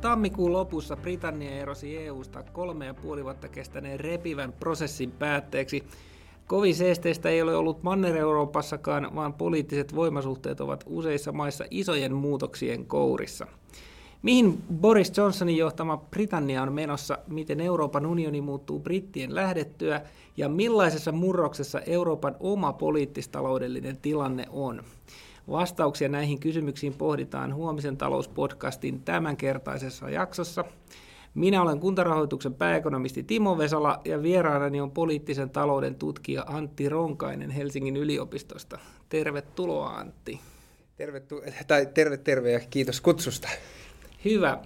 Tammikuun lopussa Britannia erosi EUsta 3,5 vuotta kestäneen repivän prosessin päätteeksi. Kovin seesteistä ei ole ollut Manner-Euroopassakaan, vaan poliittiset voimasuhteet ovat useissa maissa isojen muutoksien kourissa. Mihin Boris Johnsonin johtama Britannia on menossa, miten Euroopan unioni muuttuu brittien lähdettyä ja millaisessa murroksessa Euroopan oma poliittistaloudellinen tilanne on? Vastauksia näihin kysymyksiin pohditaan huomisen talouspodcastin tämänkertaisessa jaksossa. Minä olen Kuntarahoituksen pääekonomisti Timo Vesala ja vieraanani on poliittisen talouden tutkija Antti Ronkainen Helsingin yliopistosta. Tervetuloa Antti. Terve ja kiitos kutsusta. Hyvä.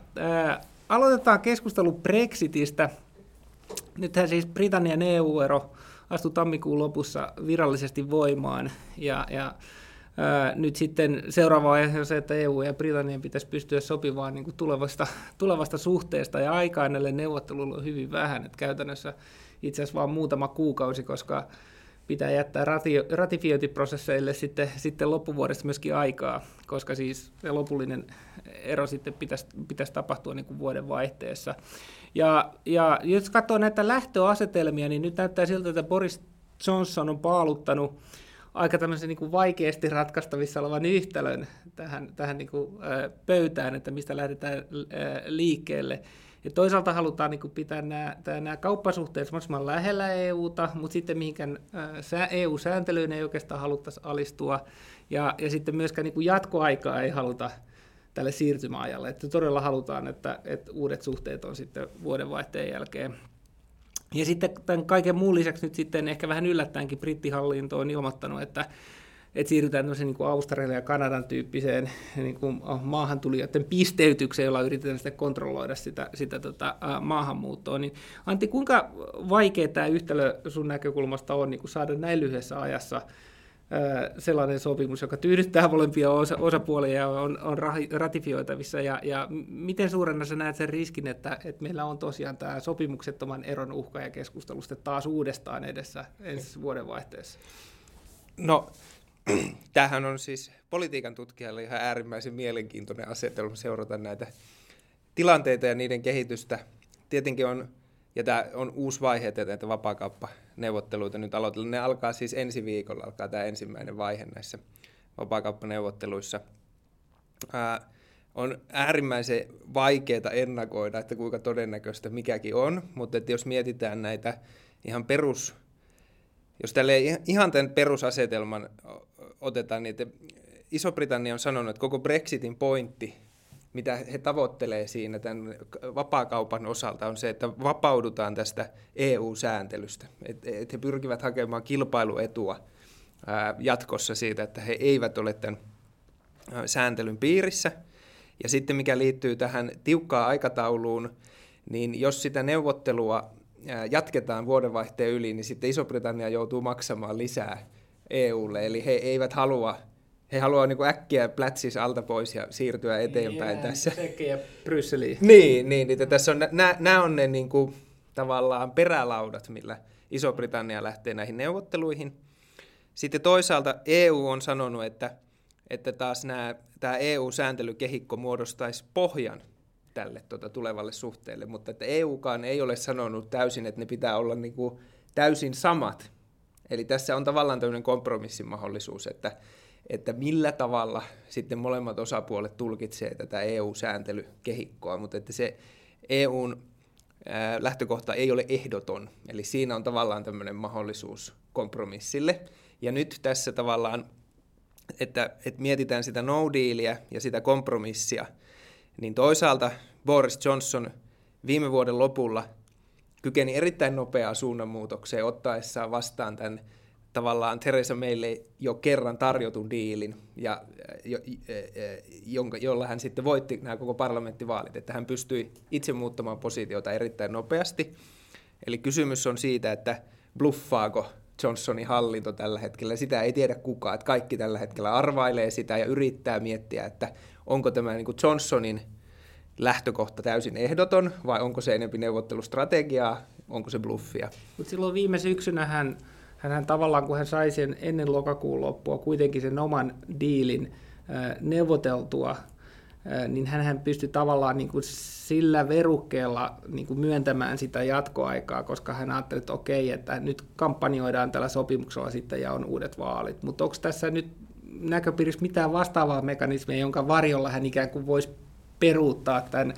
Aloitetaan keskustelu Brexitistä. Nythän siis Britannian EU-ero astui tammikuun lopussa virallisesti voimaan ja nyt sitten seuraava aihe on se, että EU ja Britannian pitäisi pystyä sopivaan niin kuin tulevasta suhteesta, ja aikaa näille neuvotteluille on hyvin vähän, että käytännössä itse asiassa vain muutama kuukausi, koska pitää jättää ratifiointiprosesseille sitten loppuvuodesta myöskin aikaa, koska siis lopullinen ero sitten pitäisi tapahtua niin kuin vuoden vaihteessa. Ja jos katsoo näitä lähtöasetelmia, niin nyt näyttää siltä, että Boris Johnson on paaluttanut aika tämmöisen niin kuin vaikeasti ratkaistavissa olevan yhtälön tähän niin kuin pöytään, että mistä lähdetään liikkeelle. Ja toisaalta halutaan niin kuin pitää nämä kauppasuhteet mahdollisimman lähellä EUta, mutta sitten mihinkään EU-sääntelyyn ei oikeastaan haluttaisi alistua. Ja sitten myöskään niin kuin jatkoaikaa ei haluta tälle siirtymäajalle. Että todella halutaan, että uudet suhteet on sitten vuodenvaihteen jälkeen. Ja sitten tämän kaiken muun lisäksi nyt sitten ehkä vähän yllättäenkin brittihallinto on ilmoittanut, että siirrytään tämmöisen niin kuin Australian ja Kanadan tyyppiseen niin kuin maahantulijoiden pisteytykseen, jolla yritetään sitten kontrolloida sitä maahanmuuttoa. Niin, Antti, kuinka vaikea tämä yhtälö sun näkökulmasta on niin kuin saada näin lyhyessä ajassa sellainen sopimus, joka tyydyttää molempia osapuolia ja on ratifioitavissa, ja miten suurena sä näet sen riskin, että meillä on tosiaan tämä sopimuksettoman eron uhka ja keskustelusta taas uudestaan edessä ensi vuodenvaihteessa? No, tämähän on siis politiikan tutkijalle ihan äärimmäisen mielenkiintoinen asetelma seurata näitä tilanteita ja niiden kehitystä. Tietenkin on, ja tämä on uusi vaihe, että näitä vapaakauppaneuvotteluita nyt aloitellaan. Ne alkaa siis ensi viikolla, alkaa tämä ensimmäinen vaihe näissä vapaakauppaneuvotteluissa. On äärimmäisen vaikeaa ennakoida, että kuinka todennäköistä mikäkin on, mutta että jos mietitään näitä ihan jos tälle ihan tämän perusasetelman otetaan, niin Iso-Britannia on sanonut, että koko Brexitin pointti, mitä he tavoittelee siinä tämän vapaakaupan osalta, on se, että vapaudutaan tästä EU-sääntelystä. He pyrkivät hakemaan kilpailuetua jatkossa siitä, että he eivät ole tämän sääntelyn piirissä. Ja sitten mikä liittyy tähän tiukkaan aikatauluun, niin jos sitä neuvottelua jatketaan vuodenvaihteen yli, niin sitten Iso-Britannia joutuu maksamaan lisää EUlle, eli he eivät halua. He haluaa niin kuin äkkiä plätsis alta pois ja siirtyä eteenpäin tässä. Ja Brysseliin. Niin, että tässä on, nämä on ne niin kuin, tavallaan perälaudat, millä Iso-Britannia lähtee näihin neuvotteluihin. Sitten toisaalta EU on sanonut, että taas tämä EU-sääntelykehikko muodostaisi pohjan tälle tulevalle suhteelle, mutta että EUkaan ei ole sanonut täysin, että ne pitää olla niin kuin täysin samat. Eli tässä on tavallaan tämmöinen kompromissimahdollisuus, että millä tavalla sitten molemmat osapuolet tulkitsee tätä EU-sääntelykehikkoa, mutta että se EUn lähtökohta ei ole ehdoton, eli siinä on tavallaan tämmöinen mahdollisuus kompromissille. Ja nyt tässä tavallaan, että mietitään sitä no-dealia ja sitä kompromissia, niin toisaalta Boris Johnson viime vuoden lopulla kykeni erittäin nopeaa suunnanmuutokseen ottaessaan vastaan tämän tavallaan Theresa Maylle jo kerran tarjotun diilin, ja jolla hän sitten voitti nämä koko parlamenttivaalit, että hän pystyi itse muuttamaan positiota erittäin nopeasti. Eli kysymys on siitä, että bluffaako Johnsonin hallinto tällä hetkellä. Sitä ei tiedä kukaan, että kaikki tällä hetkellä arvailee sitä ja yrittää miettiä, että onko tämä niin kuin Johnsonin lähtökohta täysin ehdoton, vai onko se enemmän neuvottelustrategiaa, onko se bluffia. Mutta silloin viime syksynä hän tavallaan, kun hän sai sen ennen lokakuun loppua kuitenkin sen oman diilin neuvoteltua, niin hänhän pystyi tavallaan niin kuin sillä verukkeella niin kuin myöntämään sitä jatkoaikaa, koska hän ajatteli, että okei, että nyt kampanjoidaan tällä sopimuksella sitten ja on uudet vaalit. Mutta onko tässä nyt näköpiirissä mitään vastaavaa mekanismia, jonka varjolla hän ikään kuin voisi peruuttaa tämän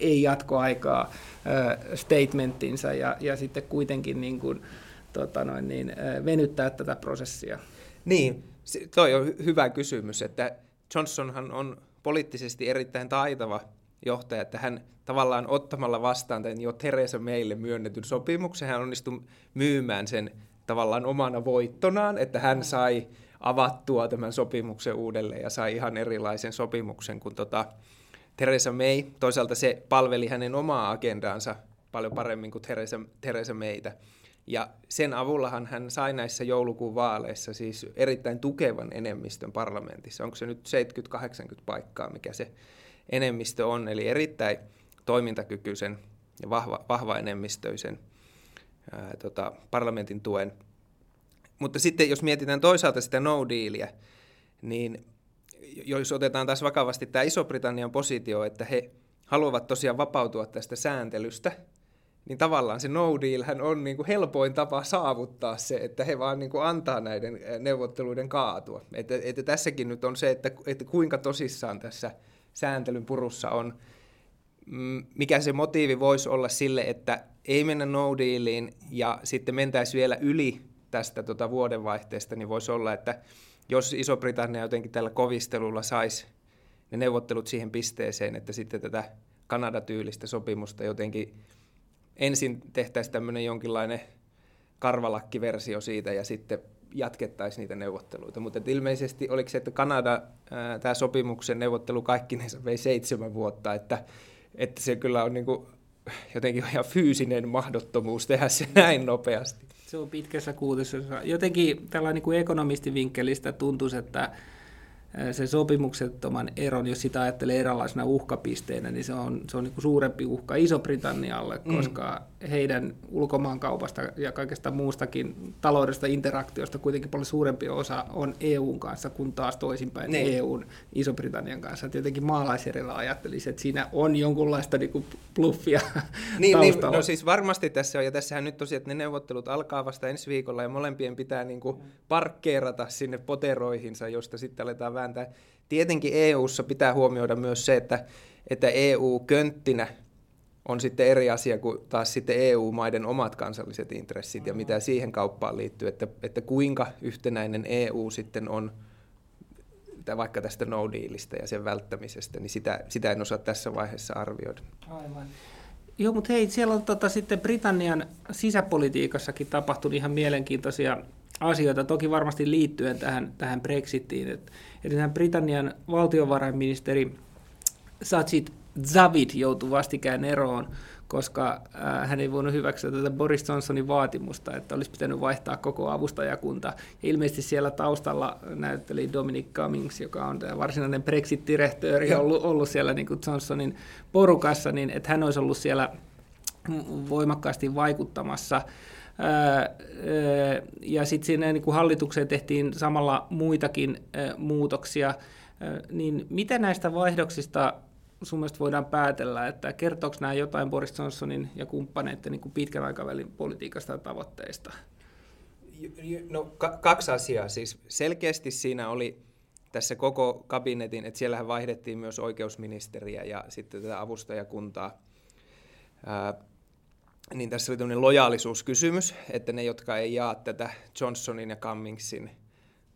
ei-jatkoaikaa statementtinsa ja sitten kuitenkin niin kuin, venyttää tätä prosessia? Niin, toi on hyvä kysymys, että Johnsonhan on poliittisesti erittäin taitava johtaja, että hän tavallaan ottamalla vastaan tämän jo Theresa Maylle myönnetyn sopimuksen, hän onnistui myymään sen tavallaan omana voittonaan, että hän sai avattua tämän sopimuksen uudelleen ja sai ihan erilaisen sopimuksen kuin Theresa May. Toisaalta se palveli hänen omaa agendaansa paljon paremmin kuin Theresa Maytä. Ja sen avullahan hän sai näissä joulukuun vaaleissa siis erittäin tukevan enemmistön parlamentissa. Onko se nyt 70-80 paikkaa, mikä se enemmistö on? Eli erittäin toimintakykyisen ja vahva enemmistöisen parlamentin tuen. Mutta sitten jos mietitään toisaalta sitä no-dealia, niin jos otetaan taas vakavasti tämä Iso-Britannian positio, että he haluavat tosiaan vapautua tästä sääntelystä, niin tavallaan se no dealhän on niin kuin helpoin tapa saavuttaa se, että he vaan niin kuin antaa näiden neuvotteluiden kaatua. Että tässäkin nyt on se, että kuinka tosissaan tässä sääntelyn purussa on, mikä se motiivi voisi olla sille, että ei mennä no dealiin ja sitten mentäisiin vielä yli tästä vuodenvaihteesta, niin voisi olla, että jos Iso-Britannia jotenkin tällä kovistelulla saisi ne neuvottelut siihen pisteeseen, että sitten tätä Kanada-tyylistä sopimusta jotenkin ensin tehtäisiin tämmöinen jonkinlainen karvalakkiversio siitä ja sitten jatkettaisiin niitä neuvotteluita. Mutta ilmeisesti oliko se, että Kanada, tämä sopimuksen neuvottelu kaikkinensa vei 7 vuotta, että se kyllä on niin kuin jotenkin ihan fyysinen mahdottomuus tehdä se näin nopeasti. Se on pitkässä kuutosessa. Jotenkin tällainen niin ekonomistivinkkelistä tuntuisi, että se sopimuksettoman eron, jos sitä ajattelee eräänlaisena uhkapisteenä, niin se on niin kuin suurempi uhka Iso-Britannialle, koska heidän ulkomaankaupasta ja kaikesta muustakin taloudesta interaktiosta kuitenkin paljon suurempi osa on EUn kanssa kuin taas toisinpäin EUn Iso-Britannian kanssa. Tietenkin maalaisjärjellä ajattelisi, että siinä on jonkunlaista niin kuin bluffia taustalla. Niin, no siis varmasti tässä on, ja tässähän nyt tosiaan, että ne neuvottelut alkaa vasta ensi viikolla, ja molempien pitää niin kuin parkkeerata sinne poteroihinsa, josta sitten aletaan vääntää. Tietenkin EU:ssa pitää huomioida myös se, että EU-könttinä on sitten eri asia kuin taas sitten EU-maiden omat kansalliset intressit ja mitä siihen kauppaan liittyy, että kuinka yhtenäinen EU sitten on vaikka tästä no-dealista ja sen välttämisestä, niin sitä en osaa tässä vaiheessa arvioida. Aivan. Joo, mutta hei, siellä on sitten Britannian sisäpolitiikassakin tapahtunut ihan mielenkiintoisia asioita, toki varmasti liittyen tähän Brexitiin. Eli Britannian valtiovarainministeri Sajid Javid joutui vastikään eroon, koska hän ei voinut hyväksyä tätä Boris Johnsonin vaatimusta, että olisi pitänyt vaihtaa koko avustajakunta. Ja ilmeisesti siellä taustalla näytteli Dominic Cummings, joka on tämä varsinainen Brexit-direktööri, ollut siellä niin kuin Johnsonin porukassa, niin että hän olisi ollut siellä voimakkaasti vaikuttamassa. Ja sitten siinä niin kuin hallitukseen tehtiin samalla muitakin muutoksia, niin mitä näistä vaihdoksista sun mielestä voidaan päätellä, että kertooko nämä jotain Boris Johnsonin ja kumppaneiden niin kuin pitkän aikavälin politiikasta ja tavoitteista? No kaksi asiaa, siis selkeästi siinä oli tässä koko kabinetin, että siellähän vaihdettiin myös oikeusministeriä ja sitten tätä avustajakuntaa, niin tässä oli tämmöinen lojaalisuuskysymys, että ne, jotka ei jaa tätä Johnsonin ja Cummingsin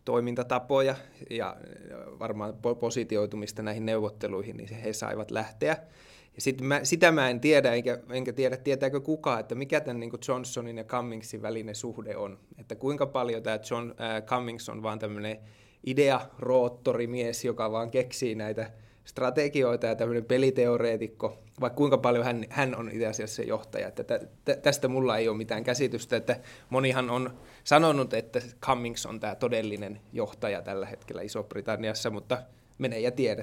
toimintatapoja ja varmaan positioitumista näihin neuvotteluihin, niin he saivat lähteä. Ja sitä mä en tiedä, enkä tiedä tietääkö kukaan, että mikä tämän niin kuin Johnsonin ja Cummingsin välinen suhde on. Että kuinka paljon tämä Cummings on vaan tämmöinen idearoottorimies, joka vaan keksii näitä strategioita ja tämmöinen peliteoreetikko, vaikka kuinka paljon hän on itse asiassa se johtaja. Että tästä mulla ei ole mitään käsitystä, että monihan on sanonut, että Cummings on tämä todellinen johtaja tällä hetkellä Iso-Britanniassa, mutta mene ja tiedä,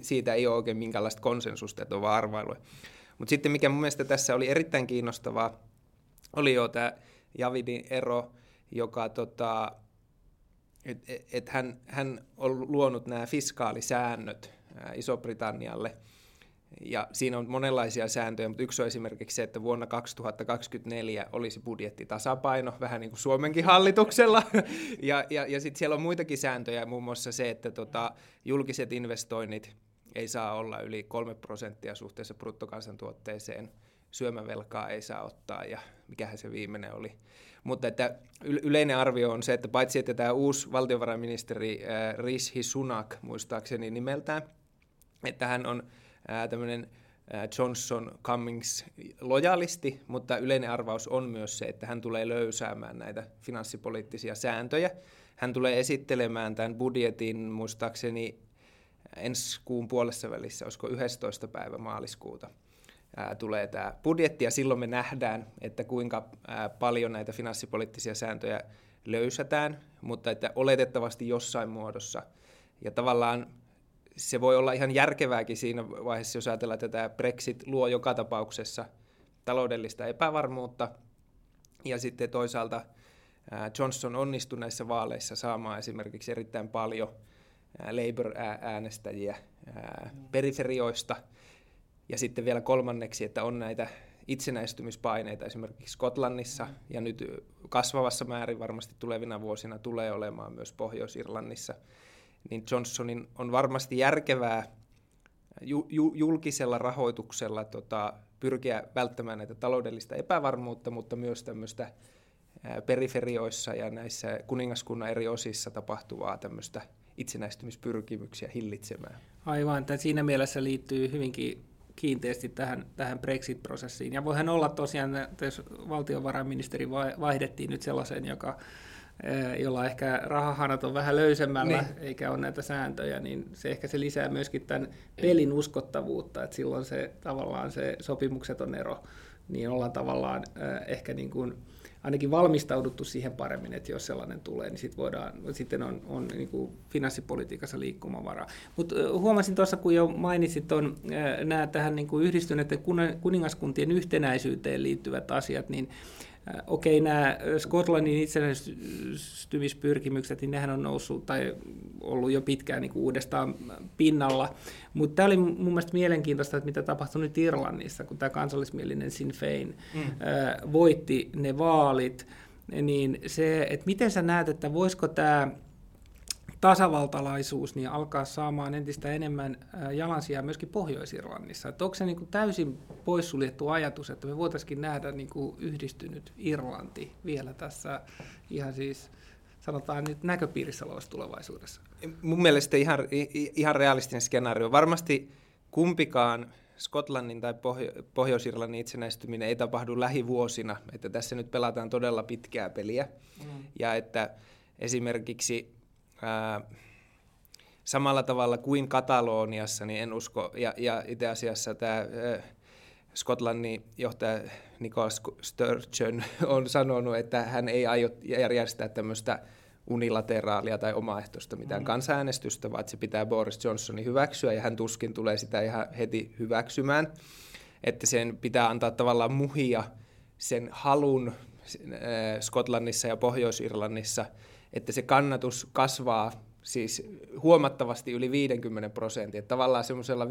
siitä ei ole oikein minkäänlaista konsensusta, että on vaan arvailua. Mutta sitten mikä mun mielestä tässä oli erittäin kiinnostavaa, oli jo tämä Javidin ero, joka että hän on luonut nämä fiskaalisäännöt Iso-Britannialle. Ja siinä on monenlaisia sääntöjä, mutta yksi on esimerkiksi se, että vuonna 2024 olisi budjettitasapaino, vähän niin kuin Suomenkin hallituksella. Ja sitten siellä on muitakin sääntöjä, muun muassa se, että julkiset investoinnit ei saa olla yli 3% suhteessa bruttokansantuotteeseen. Syömävelkaa ei saa ottaa, ja mikähän se viimeinen oli. Mutta että yleinen arvio on se, että paitsi että tämä uusi valtiovarainministeri Rishi Sunak, muistaakseni nimeltään, että hän on tämmöinen Johnson-Cummings-lojalisti, mutta yleinen arvaus on myös se, että hän tulee löysäämään näitä finanssipoliittisia sääntöjä. Hän tulee esittelemään tämän budjetin, muistaakseni ensi kuun puolessa välissä, olisiko 11. päivä maaliskuuta. Tulee tämä budjetti, ja silloin me nähdään, että kuinka paljon näitä finanssipoliittisia sääntöjä löysätään, mutta että oletettavasti jossain muodossa. Ja tavallaan se voi olla ihan järkevääkin siinä vaiheessa, jos ajatellaan, että tämä Brexit luo joka tapauksessa taloudellista epävarmuutta, ja sitten toisaalta Johnson onnistui näissä vaaleissa saamaan esimerkiksi erittäin paljon Labour-äänestäjiä periferioista. Ja sitten vielä kolmanneksi, että on näitä itsenäistymispaineita esimerkiksi Skotlannissa, ja nyt kasvavassa määrin varmasti tulevina vuosina tulee olemaan myös Pohjois-Irlannissa, niin Johnsonin on varmasti järkevää julkisella rahoituksella pyrkiä välttämään näitä taloudellista epävarmuutta, mutta myös tämmöistä periferioissa ja näissä kuningaskunnan eri osissa tapahtuvaa tämmöistä itsenäistymispyrkimyksiä hillitsemään. Aivan, että siinä mielessä liittyy hyvinkin kiinteästi tähän Brexit-prosessiin. Ja voihan olla tosiaan, että jos valtiovarainministeri vaihdettiin nyt sellaisen, jolla ehkä rahahanat on vähän löysemmällä, niin eikä ole näitä sääntöjä, niin se ehkä se lisää myöskin tämän pelin uskottavuutta, että silloin se tavallaan se sopimukseton ero, niin ollaan tavallaan ehkä niin kuin ainakin valmistauduttu siihen paremmin, että jos sellainen tulee, niin sitten on niin kuin finanssipolitiikassa liikkumavaraa. Mutta huomasin tuossa, kun jo mainitsit tähän niin kuin yhdistyneiden kuningaskuntien yhtenäisyyteen liittyvät asiat, niin okei, nämä Skotlannin itsenäistymispyrkimykset, niin nehän on noussut tai ollut jo pitkään niin kuin uudestaan pinnalla. Mutta tämä oli mun mielestä mielenkiintoista, että mitä tapahtui nyt Irlannissa, kun tämä kansallismielinen Sinn Féin voitti ne vaalit. Niin se, että miten sä näet, että voisiko tämä tasavaltalaisuus niin alkaa saamaan entistä enemmän jalansijaa myöskin Pohjois-Irlannissa. Että onko se niin kuin täysin poissuljettu ajatus, että me voitaisiin nähdä niin kuin yhdistynyt Irlanti vielä tässä ihan siis sanotaan nyt näköpiirissä olevassa tulevaisuudessa? Mun mielestä ihan realistinen skenaario. Varmasti kumpikaan Skotlannin tai Pohjois-Irlannin itsenäistyminen ei tapahdu lähivuosina. Että tässä nyt pelataan todella pitkää peliä. Ja että esimerkiksi samalla tavalla kuin Kataloniassa, niin en usko, ja itse asiassa tämä Skotlannin johtaja Nicola Sturgeon on sanonut, että hän ei aio järjestää tämmöistä unilateraalia tai omaehtoista mitään kansanäänestystä, vaan se pitää Boris Johnsonin hyväksyä, ja hän tuskin tulee sitä ihan heti hyväksymään, että sen pitää antaa tavallaan muhia sen halun Skotlannissa ja Pohjois-Irlannissa, että se kannatus kasvaa siis huomattavasti yli 50%. Että tavallaan semmoisella 50%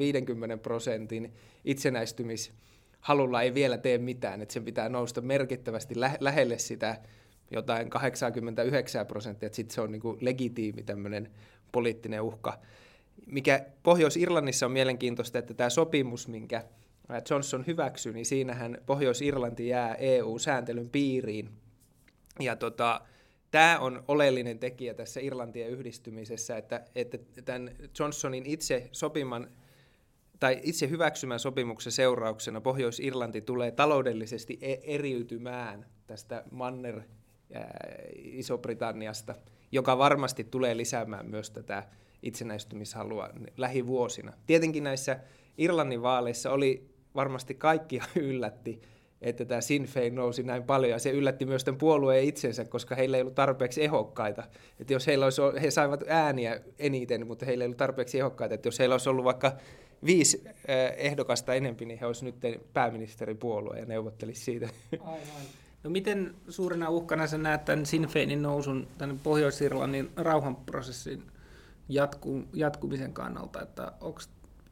itsenäistymishalulla ei vielä tee mitään, että sen pitää nousta merkittävästi lähelle sitä jotain 89%, että sitten se on niin kuin legitiimi tämmöinen poliittinen uhka. Mikä Pohjois-Irlannissa on mielenkiintoista, että tämä sopimus, minkä Johnson hyväksyi, niin siinähän Pohjois-Irlanti jää EU-sääntelyn piiriin, ja tämä on oleellinen tekijä tässä Irlantien yhdistymisessä, että tämän Johnsonin itse sopiman tai itse hyväksymän sopimuksen seurauksena Pohjois-Irlanti tulee taloudellisesti eriytymään tästä Manner Iso-Britanniasta, joka varmasti tulee lisäämään myös tätä itsenäistymishalua lähivuosina. Tietenkin näissä Irlannin vaaleissa oli varmasti kaikkia yllätti, että tämä Sinn Féin nousi näin paljon, ja se yllätti myös tämän puolueen itsensä, koska heillä ei ollut tarpeeksi ehokkaita. Että jos heillä olisi, he saivat ääniä eniten, mutta heillä ei ollut tarpeeksi ehokkaita. Että jos heillä olisi ollut vaikka 5 ehdokasta enemmän, niin he olisivat nyt pääministeripuolue ja neuvottelisi siitä. Aivan. No miten suurena uhkana sä näet tämän Sinn Féinin nousun tämän Pohjois-Irlannin rauhanprosessin jatkumisen kannalta, että onko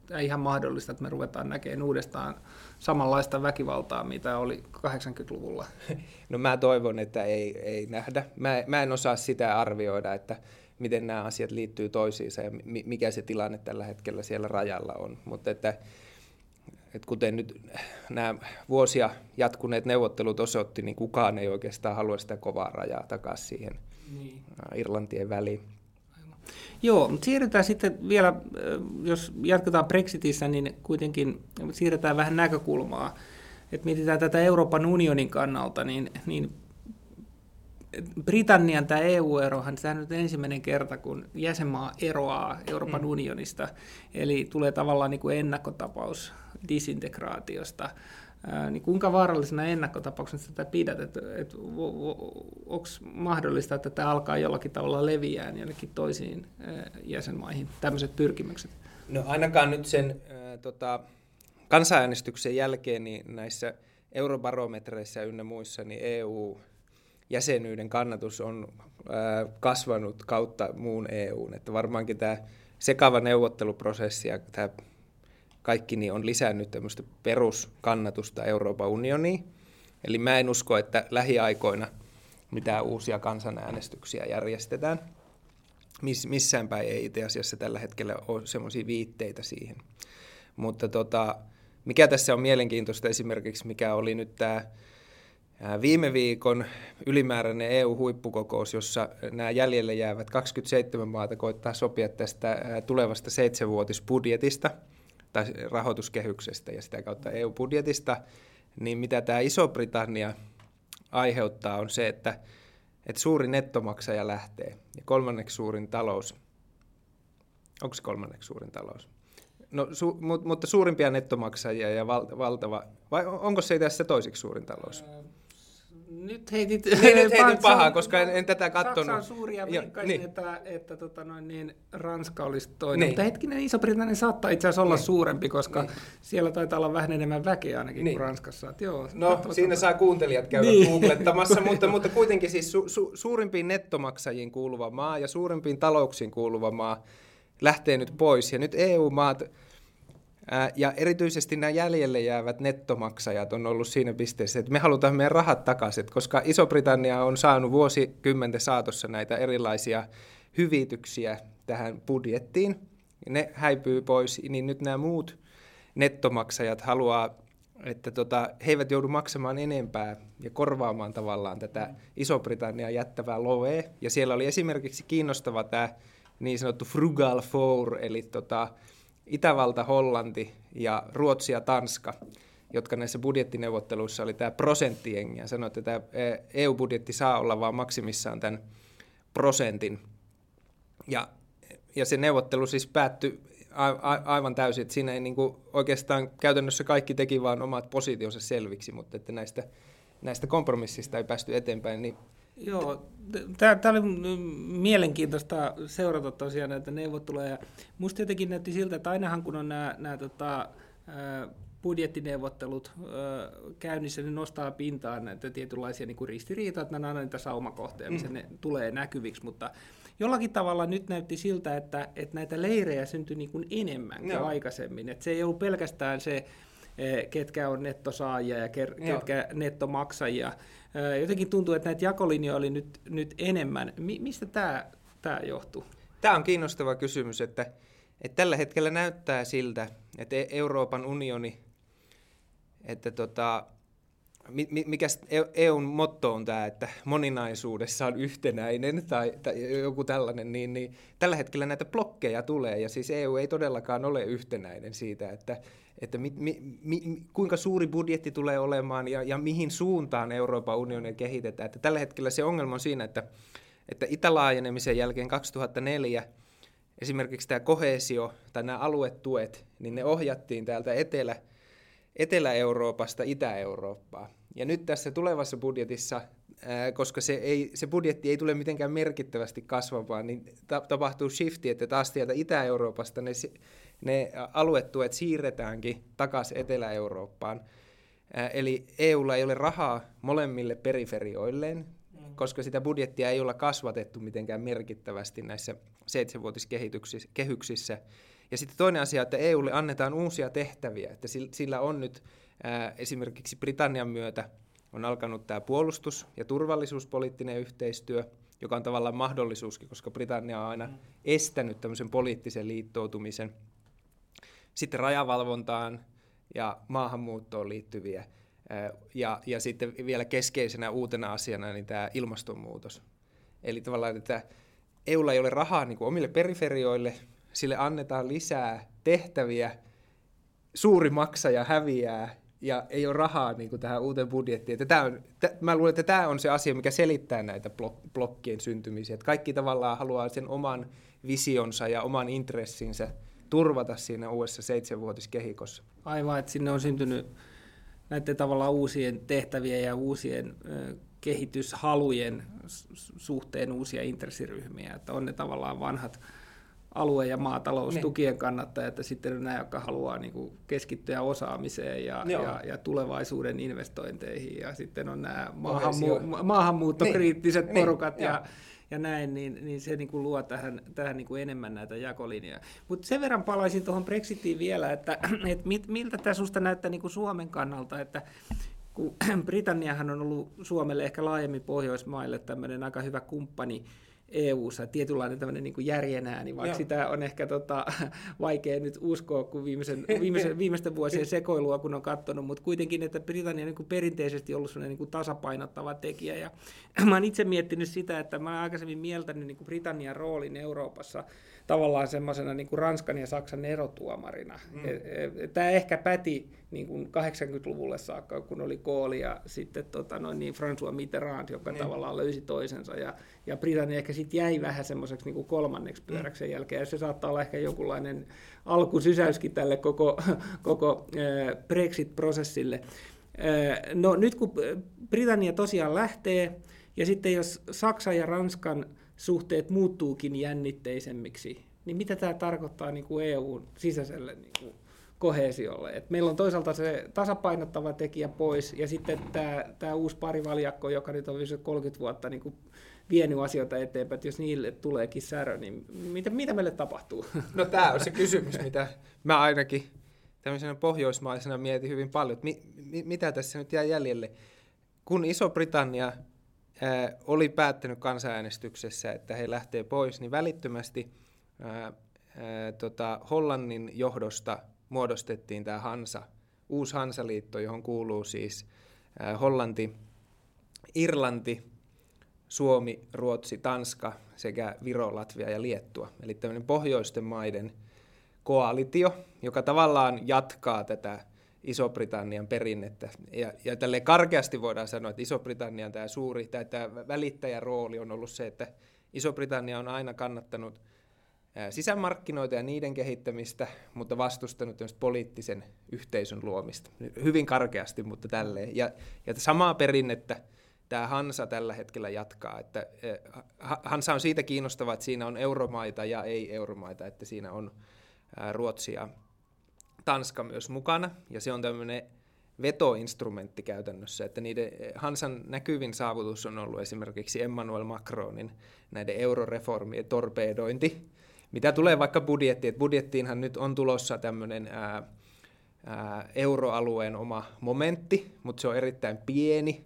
tämä ihan mahdollista, että me ruvetaan näkemään uudestaan samanlaista väkivaltaa, mitä oli 80-luvulla? No mä toivon, että ei nähdä. Mä en osaa sitä arvioida, että miten nämä asiat liittyy toisiinsa ja mikä se tilanne tällä hetkellä siellä rajalla on. Mutta että kuten nyt nämä vuosia jatkuneet neuvottelut osoitti, niin kukaan ei oikeastaan halua sitä kovaa rajaa takaisin siihen Irlantien väliin. Joo, mutta siirrytään sitten vielä, jos jatketaan Brexitissä, niin kuitenkin siirretään vähän näkökulmaa. Että mietitään tätä Euroopan unionin kannalta, niin Britannian tämä EU-erohan, tämä on nyt ensimmäinen kerta, kun jäsenmaa eroaa Euroopan unionista. Eli tulee tavallaan niin kuin ennakkotapaus disintegraatiosta. Niin kuinka vaarallisena ennakkotapauksena tätä pidät? Onko mahdollista, että tämä alkaa jollakin tavalla leviää jonnekin toisiin jäsenmaihin, tämmöiset pyrkimykset? No ainakaan nyt sen kansanäänestyksen jälkeen niin näissä eurobarometreissä ynnä muissa niin EU-jäsenyyden kannatus on kasvanut kautta muun EUn. Että varmaankin tämä sekava neuvotteluprosessi ja tämä kaikki niin on lisännyt tämmöistä peruskannatusta Euroopan unioniin. Eli mä en usko, että lähiaikoina mitään uusia kansanäänestyksiä järjestetään. Missään päin ei itse asiassa tällä hetkellä ole semmoisia viitteitä siihen. Mutta mikä tässä on mielenkiintoista esimerkiksi, mikä oli nyt tämä viime viikon ylimääräinen EU-huippukokous, jossa nämä jäljelle jäävät 27 maata koittaa sopia tästä tulevasta 7-vuotisbudjetista. Tai rahoituskehyksestä ja sitä kautta EU-budjetista, niin mitä tämä Iso-Britannia aiheuttaa on se, että suuri nettomaksaja lähtee ja kolmanneksi suurin talous. Onko se kolmanneksi suurin talous? No, mutta suurimpia nettomaksajia ja valtava, vai onko se tässä toiseksi suurin talous? Nyt heitit pahaa, koska en tätä katsonut. Saksa on suuri ja veikkaisi, niin. Että Ranska olisi toinen. Niin. Mutta hetkinen, Iso-Britannia saattaa itse asiassa olla suurempi, koska siellä taitaa olla vähän enemmän väkeä ainakin kuin Ranskassa. Että joo, siinä saa kuuntelijat käydä googlettamassa, mutta kuitenkin siis suurimpiin nettomaksajiin kuuluva maa ja suurimpiin talouksiin kuuluva maa lähtee nyt pois. Ja nyt EU-maat ja erityisesti nämä jäljelle jäävät nettomaksajat on ollut siinä pisteessä, että me halutaan meidän rahat takaisin, koska Iso-Britannia on saanut vuosikymmenten saatossa näitä erilaisia hyvityksiä tähän budjettiin. Ne häipyy pois, niin nyt nämä muut nettomaksajat haluaa, että he eivät joudu maksamaan enempää ja korvaamaan tavallaan tätä Iso-Britannia jättävää lovea. Ja siellä oli esimerkiksi kiinnostava tämä niin sanottu frugal four, eli Itävalta, Hollanti ja Ruotsi ja Tanska, jotka näissä budjettineuvotteluissa oli tämä prosenttiengi. Ja sanoi, että tämä EU-budjetti saa olla vaan maksimissaan tämän prosentin. Ja se neuvottelu siis päättyi aivan täysin, että siinä ei oikeastaan käytännössä kaikki teki vaan omat positionsa selviksi, mutta että näistä kompromissista ei päästy eteenpäin. Niin joo, tämä oli mielenkiintoista seurata tosiaan näitä neuvotteluja. Musta jotenkin näytti siltä, että ainahan kun on nämä budjettineuvottelut käynnissä, ne nostaa pintaan näitä tietynlaisia niin kuin ristiriitoja, että nämä on aina niitä saumakohteja, missä ne tulee näkyviksi, mutta jollakin tavalla nyt näytti siltä, että näitä leirejä syntyi niin kuin enemmän kuin aikaisemmin, että se ei ollut pelkästään se, ketkä on nettosaajia ja ketkä nettomaksajia. Jotenkin tuntuu, että näitä jakolinjoja oli nyt enemmän. Mistä tämä johtuu? Tämä on kiinnostava kysymys, että tällä hetkellä näyttää siltä, että Euroopan unioni, että mikä EUn motto on tämä, että moninaisuudessa on yhtenäinen tai joku tällainen, niin tällä hetkellä näitä blokkeja tulee, ja siis EU ei todellakaan ole yhtenäinen siitä, että kuinka suuri budjetti tulee olemaan ja mihin suuntaan Euroopan unionia kehitetään. Että tällä hetkellä se ongelma on siinä, että itälaajenemisen jälkeen 2004 esimerkiksi tämä koheesio tai nämä aluetuet, niin ne ohjattiin täältä Etelä-Euroopasta Itä-Eurooppaa. Ja nyt tässä tulevassa budjetissa, koska se budjetti ei tule mitenkään merkittävästi kasvamaan, niin tapahtuu shifti, että taas sieltä Itä-Euroopasta ne aluetuet siirretäänkin takaisin Etelä-Eurooppaan. Eli EUlla ei ole rahaa molemmille periferioilleen, koska sitä budjettia ei olla kasvatettu mitenkään merkittävästi näissä 7-vuotiskehyksissä. Ja sitten toinen asia, että EUlle annetaan uusia tehtäviä, että sillä on nyt esimerkiksi Britannian myötä on alkanut tämä puolustus- ja turvallisuuspoliittinen yhteistyö, joka on tavallaan mahdollisuuskin, koska Britannia on aina estänyt tämmöisen poliittisen liittoutumisen. Sitten rajavalvontaan ja maahanmuuttoon liittyviä. Ja sitten vielä keskeisenä uutena asiana niin tämä ilmastonmuutos. Eli tavallaan, että EUlla ei ole rahaa niin kuin omille periferioille, sille annetaan lisää tehtäviä, suuri maksaja häviää ja ei ole rahaa niin kuin tähän uuteen budjettiin. Mä luulen, että tämä on se asia, mikä selittää näitä blokkien syntymisiä. Että kaikki tavallaan haluaa sen oman visionsa ja oman intressinsä turvata siinä uudessa 7-vuotiskehikossa. Aivan, että sinne on syntynyt näiden tavallaan uusien tehtävien ja uusien kehityshalujen suhteen uusia intressiryhmiä, että on ne tavallaan vanhat alue- ja maataloustukien kannattajat, ja sitten on nämä, jotka haluaa niinku keskittyä osaamiseen ja tulevaisuuden investointeihin, ja sitten on nämä maahanmuuttokriittiset porukat ja näin, niin se niinku luo tähän niinku enemmän näitä jakolinjoja. Mutta sen verran palaisin tuohon Brexitiin vielä, että miltä tämä susta näyttää niinku Suomen kannalta, että kun Britanniahan on ollut Suomelle ehkä laajemmin Pohjoismaille tämmöinen aika hyvä kumppani EU:ssa, tietynlainen tämmöinen niin kuin järjenääni, vaikka sitä on ehkä vaikea nyt uskoa, kun viimeisten vuosien sekoilua kun on katsonut, mutta kuitenkin, että Britannia on niin kuin perinteisesti ollut sellainen niin kuin tasapainottava tekijä. Ja mä oon itse miettinyt sitä, että mä oon aikaisemmin mieltänyt niin kuin Britannian roolin Euroopassa tavallaan semmoisena niin kuin Ranskan ja Saksan erotuomarina. Tämä ehkä päti niin kuin 80-luvulle saakka, kun oli Kooli ja sitten François Mitterrand, joka tavallaan löysi toisensa, ja Britannia ehkä sitten jäi vähän semmoiseksi niin kuin kolmanneksi pyöräksi jälkeen, ja se saattaa olla ehkä jonkunlainen alkusysäyskin tälle koko Brexit-prosessille. No nyt kun Britannia tosiaan lähtee, ja sitten jos Saksan ja Ranskan suhteet muuttuukin jännitteisemmiksi, niin mitä tämä tarkoittaa niin kuin EU:n sisäiselle niin kuin koheesiolle? Et meillä on toisaalta se tasapainottava tekijä pois, ja sitten tämä uusi parivaljakko, joka nyt on 30 vuotta niin kuin vienyt asioita eteenpäin, että jos niille tuleekin särö, niin mitä meille tapahtuu? No tämä on se kysymys, mitä mä ainakin tämmöisenä pohjoismaisena mietin hyvin paljon, että mitä tässä nyt jää jäljelle. Kun Iso-Britannia oli päättänyt kansanäänestyksessä, että he lähtee pois, niin välittömästi Hollannin johdosta muodostettiin tämä Hansa, uusi Hansaliitto, johon kuuluu siis Hollanti, Irlanti, Suomi, Ruotsi, Tanska sekä Viro, Latvia ja Liettua. Eli tämmöinen pohjoisten maiden koalitio, joka tavallaan jatkaa tätä Iso-Britannian perinnettä. Ja tälleen karkeasti voidaan sanoa, että Iso-Britannian tämä välittäjärooli on ollut se, että Iso-Britannia on aina kannattanut sisämarkkinoita ja niiden kehittämistä, mutta vastustanut tämmöistä poliittisen yhteisön luomista. Hyvin karkeasti, mutta tälleen. Ja samaa perinnettä tämä Hansa tällä hetkellä jatkaa. Että Hansa on siitä kiinnostava, että siinä on euromaita ja ei-euromaita, että siinä on Ruotsia, Tanska myös mukana, ja se on tämmöinen vetoinstrumentti käytännössä, että niiden Hansan näkyvin saavutus on ollut esimerkiksi Emmanuel Macronin näiden euroreformien torpedointi, mitä tulee vaikka budjettiin. Budjettiinhan nyt on tulossa tämmöinen euroalueen oma momentti, mutta se on erittäin pieni.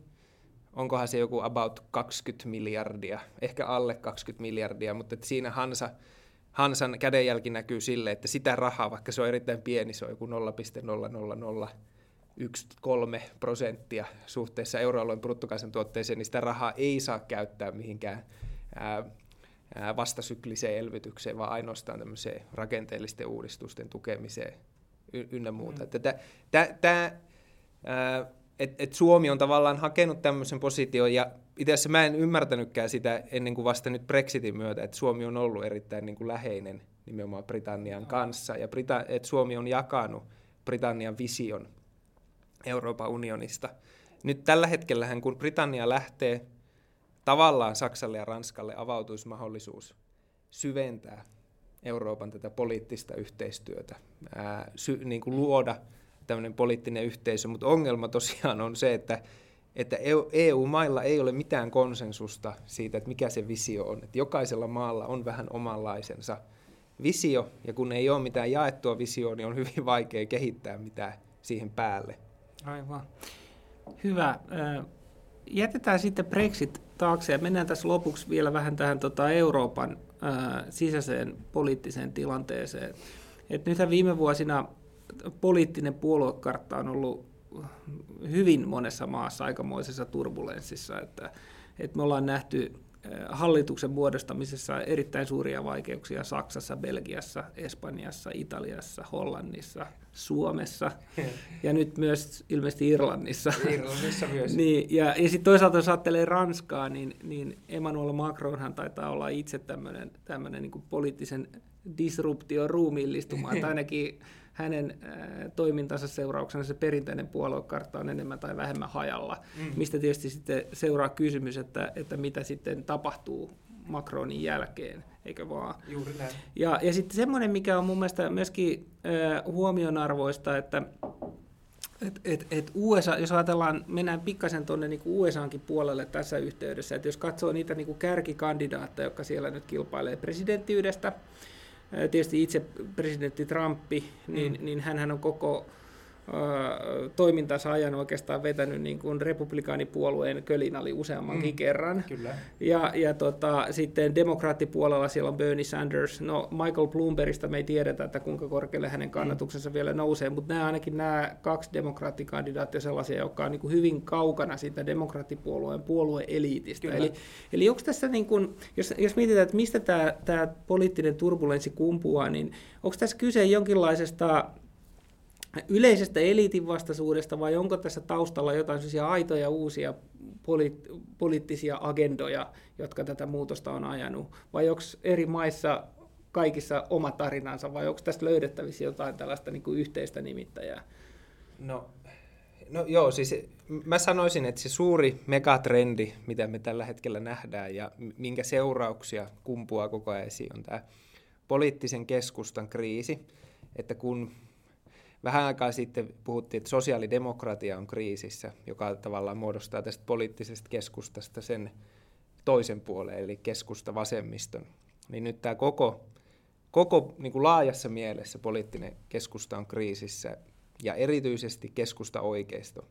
Onkohan se joku about 20 miljardia, ehkä alle 20 miljardia, mutta siinä Hansan kädenjälki näkyy sille, että sitä rahaa, vaikka se on erittäin pieni, se on joku 0,0013% suhteessa euroalueen bruttokansantuotteeseen, niin sitä rahaa ei saa käyttää mihinkään vastasykliseen elvytykseen, vaan ainoastaan tämmöiseen rakenteellisten uudistusten tukemiseen ynnä muuta. Että Suomi on tavallaan hakenut tämmöisen position, ja itse asiassa mä en ymmärtänytkään sitä ennen kuin vasta nyt Brexitin myötä, että Suomi on ollut erittäin niin kuin läheinen nimenomaan Britannian kanssa, ja että Suomi on jakanut Britannian vision Euroopan unionista. Nyt tällä hetkellähän, kun Britannia lähtee, tavallaan Saksalle ja Ranskalle avautuisi mahdollisuus syventää Euroopan tätä poliittista yhteistyötä, niin kuin luoda tämmöinen poliittinen yhteisö, mutta ongelma tosiaan on se, että että EU-mailla ei ole mitään konsensusta siitä, että mikä se visio on. Että jokaisella maalla on vähän omanlaisensa visio, ja kun ei ole mitään jaettua visioa, niin on hyvin vaikea kehittää mitään siihen päälle. Aivan. Hyvä. Jätetään sitten Brexit taakse ja mennään tässä lopuksi vielä vähän tähän Euroopan sisäiseen poliittiseen tilanteeseen. Et nythän viime vuosina poliittinen puoluekartta on ollut hyvin monessa maassa aikamoisessa turbulenssissa. Me ollaan nähty hallituksen muodostamisessa erittäin suuria vaikeuksia Saksassa, Belgiassa, Espanjassa, Italiassa, Hollannissa, Suomessa ja nyt myös ilmeisesti Irlannissa. Irlannissa myös. Niin, ja sitten toisaalta jos ajattelee Ranskaa, niin Emmanuel Macronhan taitaa olla itse tämmöinen niin kuin poliittisen disruption ruumiillistuma, tai ainakin hänen toimintansa seurauksena se perinteinen puoluekartta on enemmän tai vähemmän hajalla, mistä tietysti sitten seuraa kysymys, että mitä sitten tapahtuu Macronin jälkeen, eikö vaan? Juuri näin. Ja sitten semmoinen, mikä on mun mielestä myöskin huomionarvoista, että USA, jos ajatellaan, mennään pikkasen tuonne niin USAankin puolelle tässä yhteydessä, että jos katsoo niitä niin kuin kärkikandidaatteja, jotka siellä nyt kilpailee presidenttiydestä, tietysti itse presidentti Trumpi, niin hänhän on koko toimintansa ajan oikeastaan vetänyt niin kuin republikaanipuolueen kölinali useammankin kerran. Kyllä. Ja sitten demokraattipuolella siellä on Bernie Sanders. No Michael Bloombergista me ei tiedetä, että kuinka korkealle hänen kannatuksensa vielä nousee, mutta ainakin nämä kaksi demokraattikandidaattia sellaisia, jotka on niin kuin hyvin kaukana siitä demokraattipuolueen puolueeliitistä. Eli onko tässä, niin kuin, jos mietitään, että mistä tämä poliittinen turbulenssi kumpuaa, niin onko tässä kyse jonkinlaisesta yleisestä eliitinvastaisuudesta, vai onko tässä taustalla jotain sellaisia aitoja uusia poliittisia agendoja, jotka tätä muutosta on ajanut, vai onko eri maissa kaikissa oma tarinansa, vai onko tässä löydettävissä jotain tällaista niin kuin yhteistä nimittäjää? No joo, siis mä sanoisin, että se suuri megatrendi, mitä me tällä hetkellä nähdään ja minkä seurauksia kumpuaa koko ajan esiin, on tämä poliittisen keskustan kriisi, että kun vähän aikaa sitten puhuttiin, että sosiaalidemokratia on kriisissä, joka tavallaan muodostaa tästä poliittisesta keskustasta sen toisen puolen, eli keskusta-vasemmiston. Niin nyt tämä koko niin kuin laajassa mielessä poliittinen keskusta on kriisissä, ja erityisesti keskusta-oikeisto.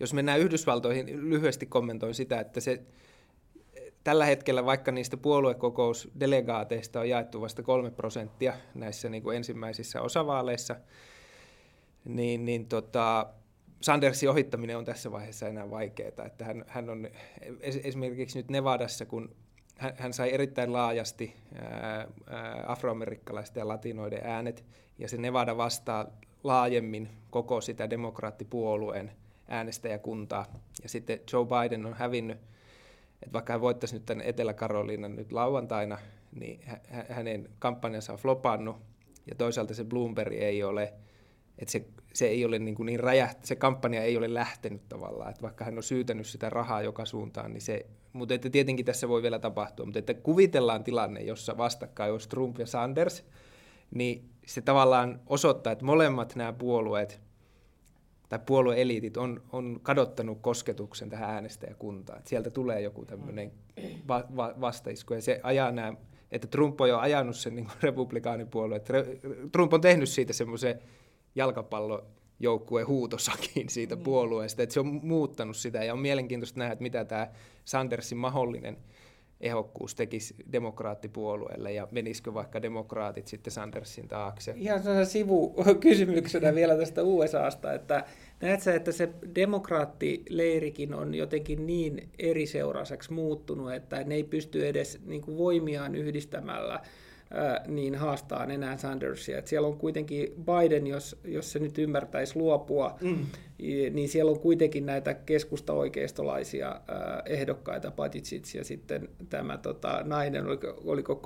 Jos mennään Yhdysvaltoihin, lyhyesti kommentoin sitä, että se tällä hetkellä vaikka niistä puoluekokousdelegaateista on jaettu vasta 3% näissä niin kuin ensimmäisissä osavaaleissa, niin Sandersin ohittaminen on tässä vaiheessa enää vaikeaa. Että hän on esimerkiksi nyt Nevadassa, kun hän sai erittäin laajasti afroamerikkalaisten ja latinoiden äänet, ja se Nevada vastaa laajemmin koko sitä demokraattipuolueen äänestäjäkuntaa. Ja sitten Joe Biden on hävinnyt. Että vaikka hän voittaisi nyt tämän Etelä-Karoliinan nyt lauantaina, niin hänen kampanjansa on flopannut, ja toisaalta se Bloomberg ei ole, että se ei ole niin se kampanja ei ole lähtenyt tavallaan, että vaikka hän on syytänyt sitä rahaa joka suuntaan, niin se, mutta että tietenkin tässä voi vielä tapahtua, mutta että kuvitellaan tilanne, jossa vastakkain olisi Trump ja Sanders, niin se tavallaan osoittaa, että molemmat nämä puolueet, tai puolueeliitit on kadottanut kosketuksen tähän äänestäjäkuntaan. Että sieltä tulee joku tämmöinen vastaisku, ja se ajaa nämä, että Trump on jo ajanut sen niin kuin republikaanipuolueen. Trump on tehnyt siitä semmoisen jalkapallojoukkueen huutosakin siitä puolueesta, että se on muuttanut sitä, ja on mielenkiintoista nähdä, että mitä tämä Sandersin mahdollinen ehokkuus tekisi demokraattipuolueelle, ja menisikö vaikka demokraatit sitten Sandersin taakse? Ihan sivukysymyksenä vielä tästä USAsta, että näet sä, että se demokraattileirikin on jotenkin niin eriseuraiseksi muuttunut, että ne ei pysty edes niin kuin voimiaan yhdistämällä niin haastaa enää Sandersia. Että siellä on kuitenkin Biden, jos se nyt ymmärtäisi luopua, niin siellä on kuitenkin näitä keskusta-oikeistolaisia ehdokkaita, Buttigieg ja sitten tämä nainen, oliko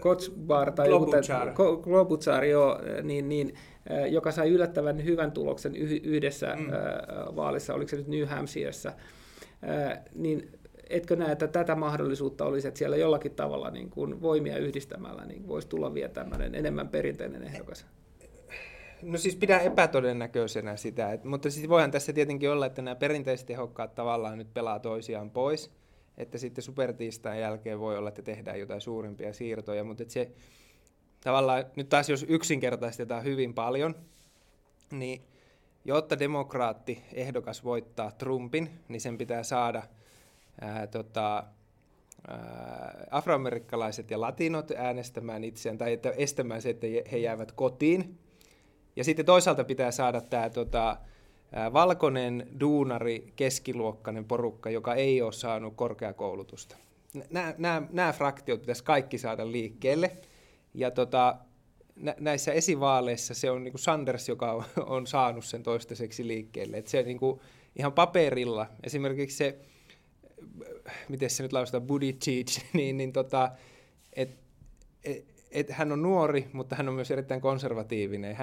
Kotsbar tai Klobuchar, joka sai yllättävän hyvän tuloksen yhdessä vaalissa, oliko se nyt New Hampshiressä, niin etkö näe, että tätä mahdollisuutta olisi, että siellä jollakin tavalla niin kuin voimia yhdistämällä niin voisi tulla vielä tämmöinen enemmän perinteinen ehdokas? No siis pidän epätodennäköisenä sitä, mutta siis voihan tässä tietenkin olla, että nämä perinteiset tehokkaat tavallaan nyt pelaa toisiaan pois, että sitten supertiistain jälkeen voi olla, että tehdään jotain suurimpia siirtoja, mutta että se tavallaan nyt taas jos yksinkertaistetaan hyvin paljon, niin jotta demokraatti ehdokas voittaa Trumpin, niin sen pitää saada afroamerikkalaiset ja latinot äänestämään itseään tai että estämään se, että he jäävät kotiin. Ja sitten toisaalta pitää saada tämä valkoinen, duunari, keskiluokkainen porukka, joka ei ole saanut korkeakoulutusta. Nämä fraktiot pitäisi kaikki saada liikkeelle. Ja näissä esivaaleissa se on niin kuin Sanders, joka on saanut sen toistaiseksi liikkeelle. Et se niin kuin ihan paperilla, esimerkiksi se, miten se nyt lausutaan, Buttigieg, niin hän on nuori, mutta hän on myös erittäin konservatiivinen.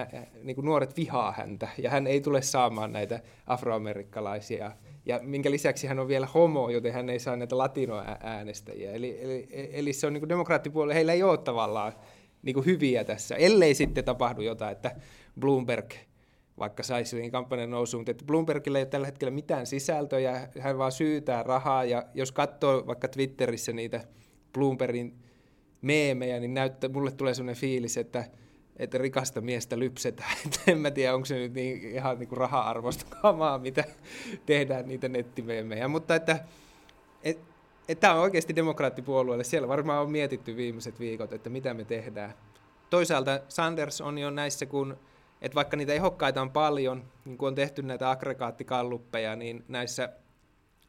Niin kuin nuoret vihaa häntä ja hän ei tule saamaan näitä afroamerikkalaisia. Ja minkä lisäksi hän on vielä homo, joten hän ei saa näitä latinoäänestäjiä. Eli se on niin kuin demokraattipuolella, heillä ei ole tavallaan niin kuin hyviä tässä, ellei sitten tapahdu jotain, että Bloomberg vaikka saisi kampanjan nousuun, mutta että Bloombergilla ei ole tällä hetkellä mitään sisältöä ja hän vaan syytää rahaa. Ja jos katsoo vaikka Twitterissä niitä Bloombergin meemejä, niin mulle tulee sellainen fiilis, että rikasta miestä lypsetään. En mä tiedä, onko se nyt niin, ihan niin kuin raha-arvosta kamaa, mitä tehdään niitä nettimeemejä. Mutta että tämä on oikeasti demokraattipuolueelle. Siellä varmaan on mietitty viimeiset viikot, että mitä me tehdään. Toisaalta Sanders on jo näissä, että vaikka niitä ehokkaita on paljon, niin kun on tehty näitä aggregaattikalluppeja, niin näissä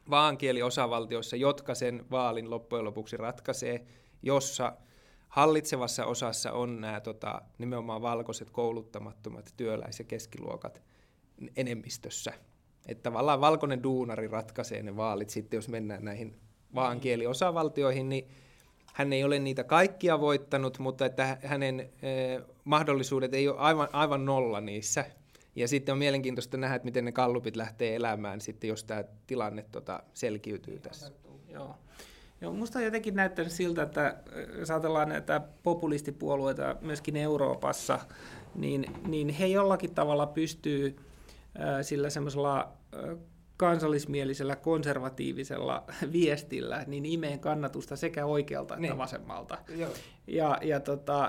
vaankieliosavaltioissa, jotka sen vaalin loppujen lopuksi ratkaisee, jossa hallitsevassa osassa on nämä nimenomaan valkoiset, kouluttamattomat, työläiset ja keskiluokat enemmistössä. Että tavallaan valkoinen duunari ratkaisee ne vaalit sitten, jos mennään näihin vaankieliosavaltioihin, niin hän ei ole niitä kaikkia voittanut, mutta että hänen mahdollisuudet ei ole aivan nolla niissä. Ja sitten on mielenkiintoista nähdä, että miten ne kallupit lähtee elämään sitten, jos tämä tilanne selkiytyy tässä. Joo, musta on jotenkin näyttänyt siltä, että jos ajatellaan näitä populistipuolueita myöskin Euroopassa, niin he jollakin tavalla pystyy sillä semmoisella kansallismielisellä, konservatiivisella viestillä niin imeen kannatusta sekä oikealta että vasemmalta. Joo. Ja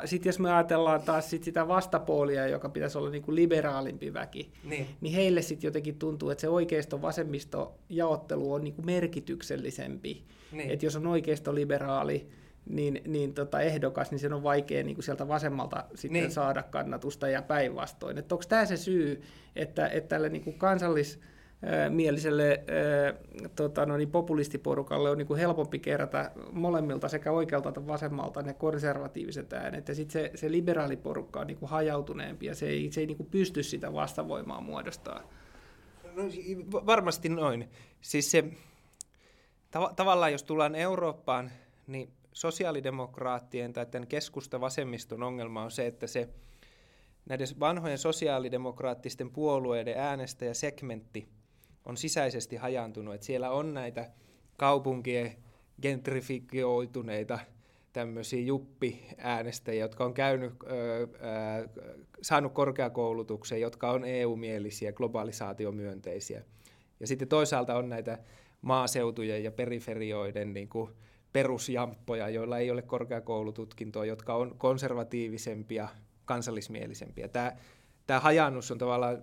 sitten jos me ajatellaan taas sitä vastapoolia, joka pitäisi olla niinku liberaalimpi väki, niin heille sitten jotenkin tuntuu, että se oikeisto-vasemmisto-jaottelu on niinku merkityksellisempi. Niin. Että jos on oikeisto-liberaali ehdokas, niin sen on vaikea niin kuin sieltä vasemmalta sitten saada kannatusta ja päinvastoin. Että onko tämä se syy, että tälle niin kuin kansallismieliselle populistiporukalle on niin kuin helpompi kerätä molemmilta sekä oikealta että vasemmalta ne konservatiiviset äänet, ja sitten se liberaaliporukka on niin kuin hajautuneempi, ja se ei niin kuin pysty sitä vastavoimaa muodostamaan. No, varmasti noin. Siis se, tavallaan jos tullaan Eurooppaan, niin sosiaalidemokraattien tai tämän keskusta-vasemmiston ongelma on se, että näiden vanhojen sosiaalidemokraattisten puolueiden äänestäjäsegmentti on sisäisesti hajaantunut. Että siellä on näitä kaupunkien gentrifioituneita tämmöisiä juppiäänestäjiä, jotka on saanut korkeakoulutuksen, jotka on EU-mielisiä, globalisaatiomyönteisiä. Ja sitten toisaalta on näitä maaseutujen ja periferioiden niinku perusjamppoja, joilla ei ole korkeakoulututkintoa, jotka on konservatiivisempia, kansallismielisempiä. Tämä hajaannus on tavallaan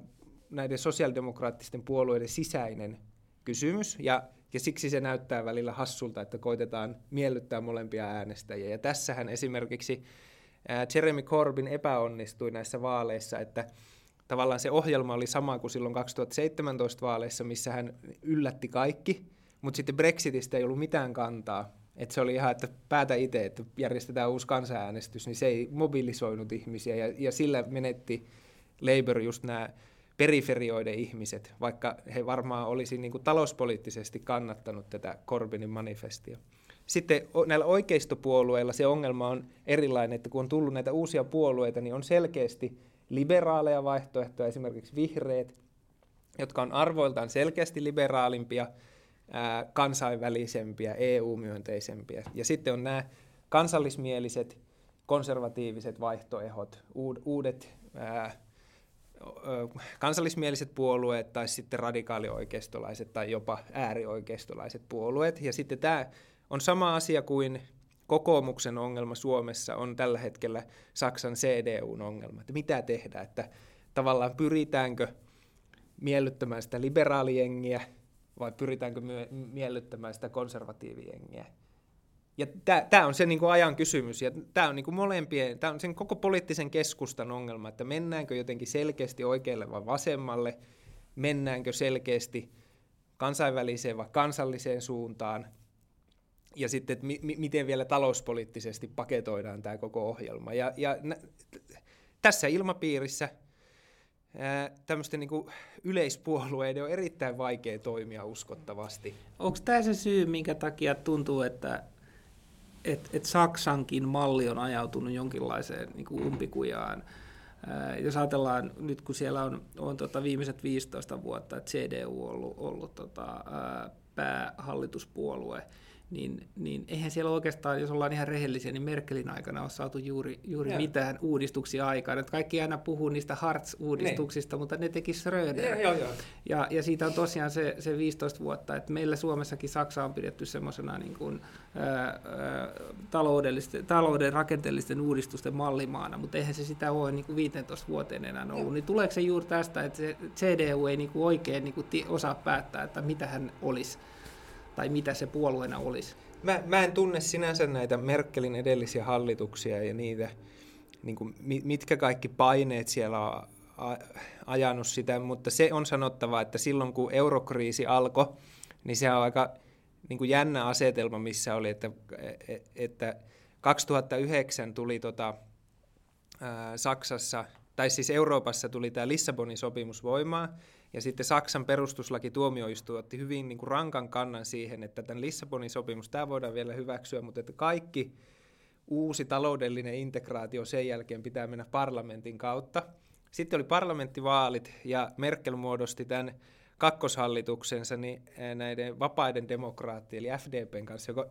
näiden sosiaalidemokraattisten puolueiden sisäinen kysymys, ja siksi se näyttää välillä hassulta, että koitetaan miellyttää molempia äänestäjiä. Ja tässähän esimerkiksi Jeremy Corbyn epäonnistui näissä vaaleissa, että tavallaan se ohjelma oli sama kuin silloin 2017 vaaleissa, missä hän yllätti kaikki, mutta sitten Brexitistä ei ollut mitään kantaa. Että se oli ihan, että päätä itse, että järjestetään uusi kansanäänestys, niin se ei mobilisoinut ihmisiä. Ja sillä menetti Labour just nämä periferioiden ihmiset, vaikka he varmaan olisi niin kuin talouspoliittisesti kannattanut tätä Corbynin manifestia. Sitten näillä oikeistopuolueilla se ongelma on erilainen, että kun on tullut näitä uusia puolueita, niin on selkeästi liberaaleja vaihtoehtoja, esimerkiksi vihreät, jotka on arvoiltaan selkeästi liberaalimpia, kansainvälisempiä, EU-myönteisempiä. Ja sitten on nämä kansallismieliset, konservatiiviset vaihtoehdot, uudet kansallismieliset puolueet tai sitten radikaalioikeistolaiset tai jopa äärioikeistolaiset puolueet. Ja sitten tämä on sama asia kuin kokoomuksen ongelma Suomessa on tällä hetkellä Saksan CDUn ongelma. Että mitä tehdä, että tavallaan pyritäänkö miellyttämään sitä liberaalijengiä vai pyritäänkö miellyttämään sitä konservatiivijengiä. Ja tämä on se niin kuin ajan kysymys, ja tämä on, niin kuin molempien, tämä on sen koko poliittisen keskustan ongelma, että mennäänkö jotenkin selkeästi oikealle vai vasemmalle, mennäänkö selkeästi kansainväliseen vai kansalliseen suuntaan, ja sitten, että miten vielä talouspoliittisesti paketoidaan tämä koko ohjelma. Tässä ilmapiirissä tämmöisten niin kuin yleispuolueiden on erittäin vaikea toimia uskottavasti. Onko tämä se syy, minkä takia tuntuu, että Saksankin malli on ajautunut jonkinlaiseen niin kuin umpikujaan? Jos ajatellaan nyt, kun siellä on viimeiset 15 vuotta, että CDU on ollut päähallituspuolue, niin eihän siellä oikeastaan, jos ollaan ihan rehellisiä, niin Merkelin aikana on saatu juuri mitään uudistuksia aikaan. Että kaikki aina puhuu niistä Hartz-uudistuksista, mutta ne teki Schröder. Ja siitä on tosiaan se 15 vuotta, että meillä Suomessakin Saksa on pidetty semmoisena niin kuin, talouden rakenteellisten uudistusten mallimaana, mutta eihän se sitä ole niin kuin 15 vuoteen enää ollut. Niin tuleeko se juuri tästä, että se CDU ei niin kuin oikein niin kuin osaa päättää, että mitä hän olisi? Tai mitä se puolueena olisi? Mä en tunne sinänsä näitä Merkelin edellisiä hallituksia ja niitä, niin kuin, mitkä kaikki paineet siellä on ajanut sitä, mutta se on sanottava, että silloin kun eurokriisi alkoi, niin se on aika niin kuin jännä asetelma, missä oli, että 2009 tuli Saksassa, tai siis Euroopassa tuli tämä Lissabonin sopimus voimaan, ja sitten Saksan perustuslakituomioistuin otti hyvin niin kuin rankan kannan siihen, että tämän Lissabonin sopimus, tämä voidaan vielä hyväksyä, mutta että kaikki uusi taloudellinen integraatio sen jälkeen pitää mennä parlamentin kautta. Sitten oli parlamenttivaalit ja Merkel muodosti tämän kakkoshallitukseensa näiden vapaiden demokraattien eli FDPn kanssa, joka on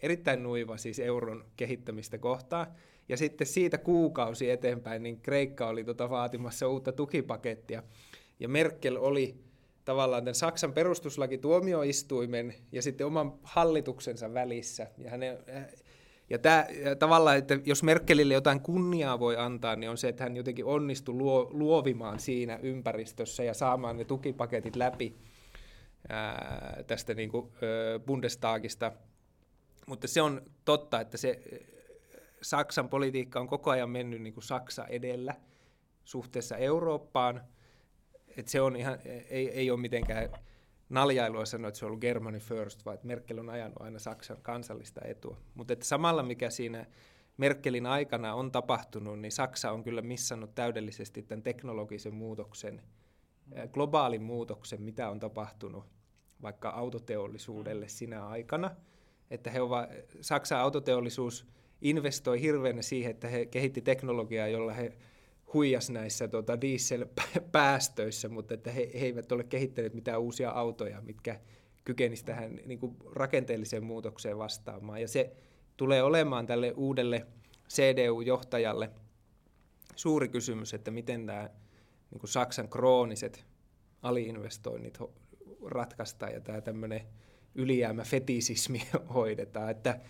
erittäin nuiva siis euron kehittämistä kohtaan. Ja sitten siitä kuukausi eteenpäin niin Kreikka oli vaatimassa uutta tukipakettia. Ja Merkel oli tavallaan tämän Saksan perustuslakituomioistuimen ja sitten oman hallituksensa välissä. Ja tavallaan, että jos Merkelille jotain kunniaa voi antaa, niin on se, että hän jotenkin onnistui luovimaan siinä ympäristössä ja saamaan ne tukipaketit läpi tästä niin kuin, Bundestagista. Mutta se on totta, että se Saksan politiikka on koko ajan mennyt niin kuin Saksa edellä suhteessa Eurooppaan. Et se on ihan, ei ole mitenkään naljailua sanoa, että se on ollut Germany first, vaan että Merkel on ajanut aina Saksan kansallista etua. Mutta samalla mikä siinä Merkelin aikana on tapahtunut, niin Saksa on kyllä missannut täydellisesti tämän teknologisen muutoksen, globaalin muutoksen, mitä on tapahtunut vaikka autoteollisuudelle sinä aikana. Että Saksan autoteollisuus investoi hirveänä siihen, että he kehitti teknologiaa, jolla he huijasi näissä dieselpäästöissä, mutta että he eivät ole kehittäneet mitään uusia autoja, mitkä kykenisivät tähän niin kuin rakenteelliseen muutokseen vastaamaan. Ja se tulee olemaan tälle uudelle CDU-johtajalle suuri kysymys, että miten nämä niin kuin Saksan krooniset aliinvestoinnit ratkaistaan ja tämä tämmöinen ylijäämäfetisismi hoidetaan, että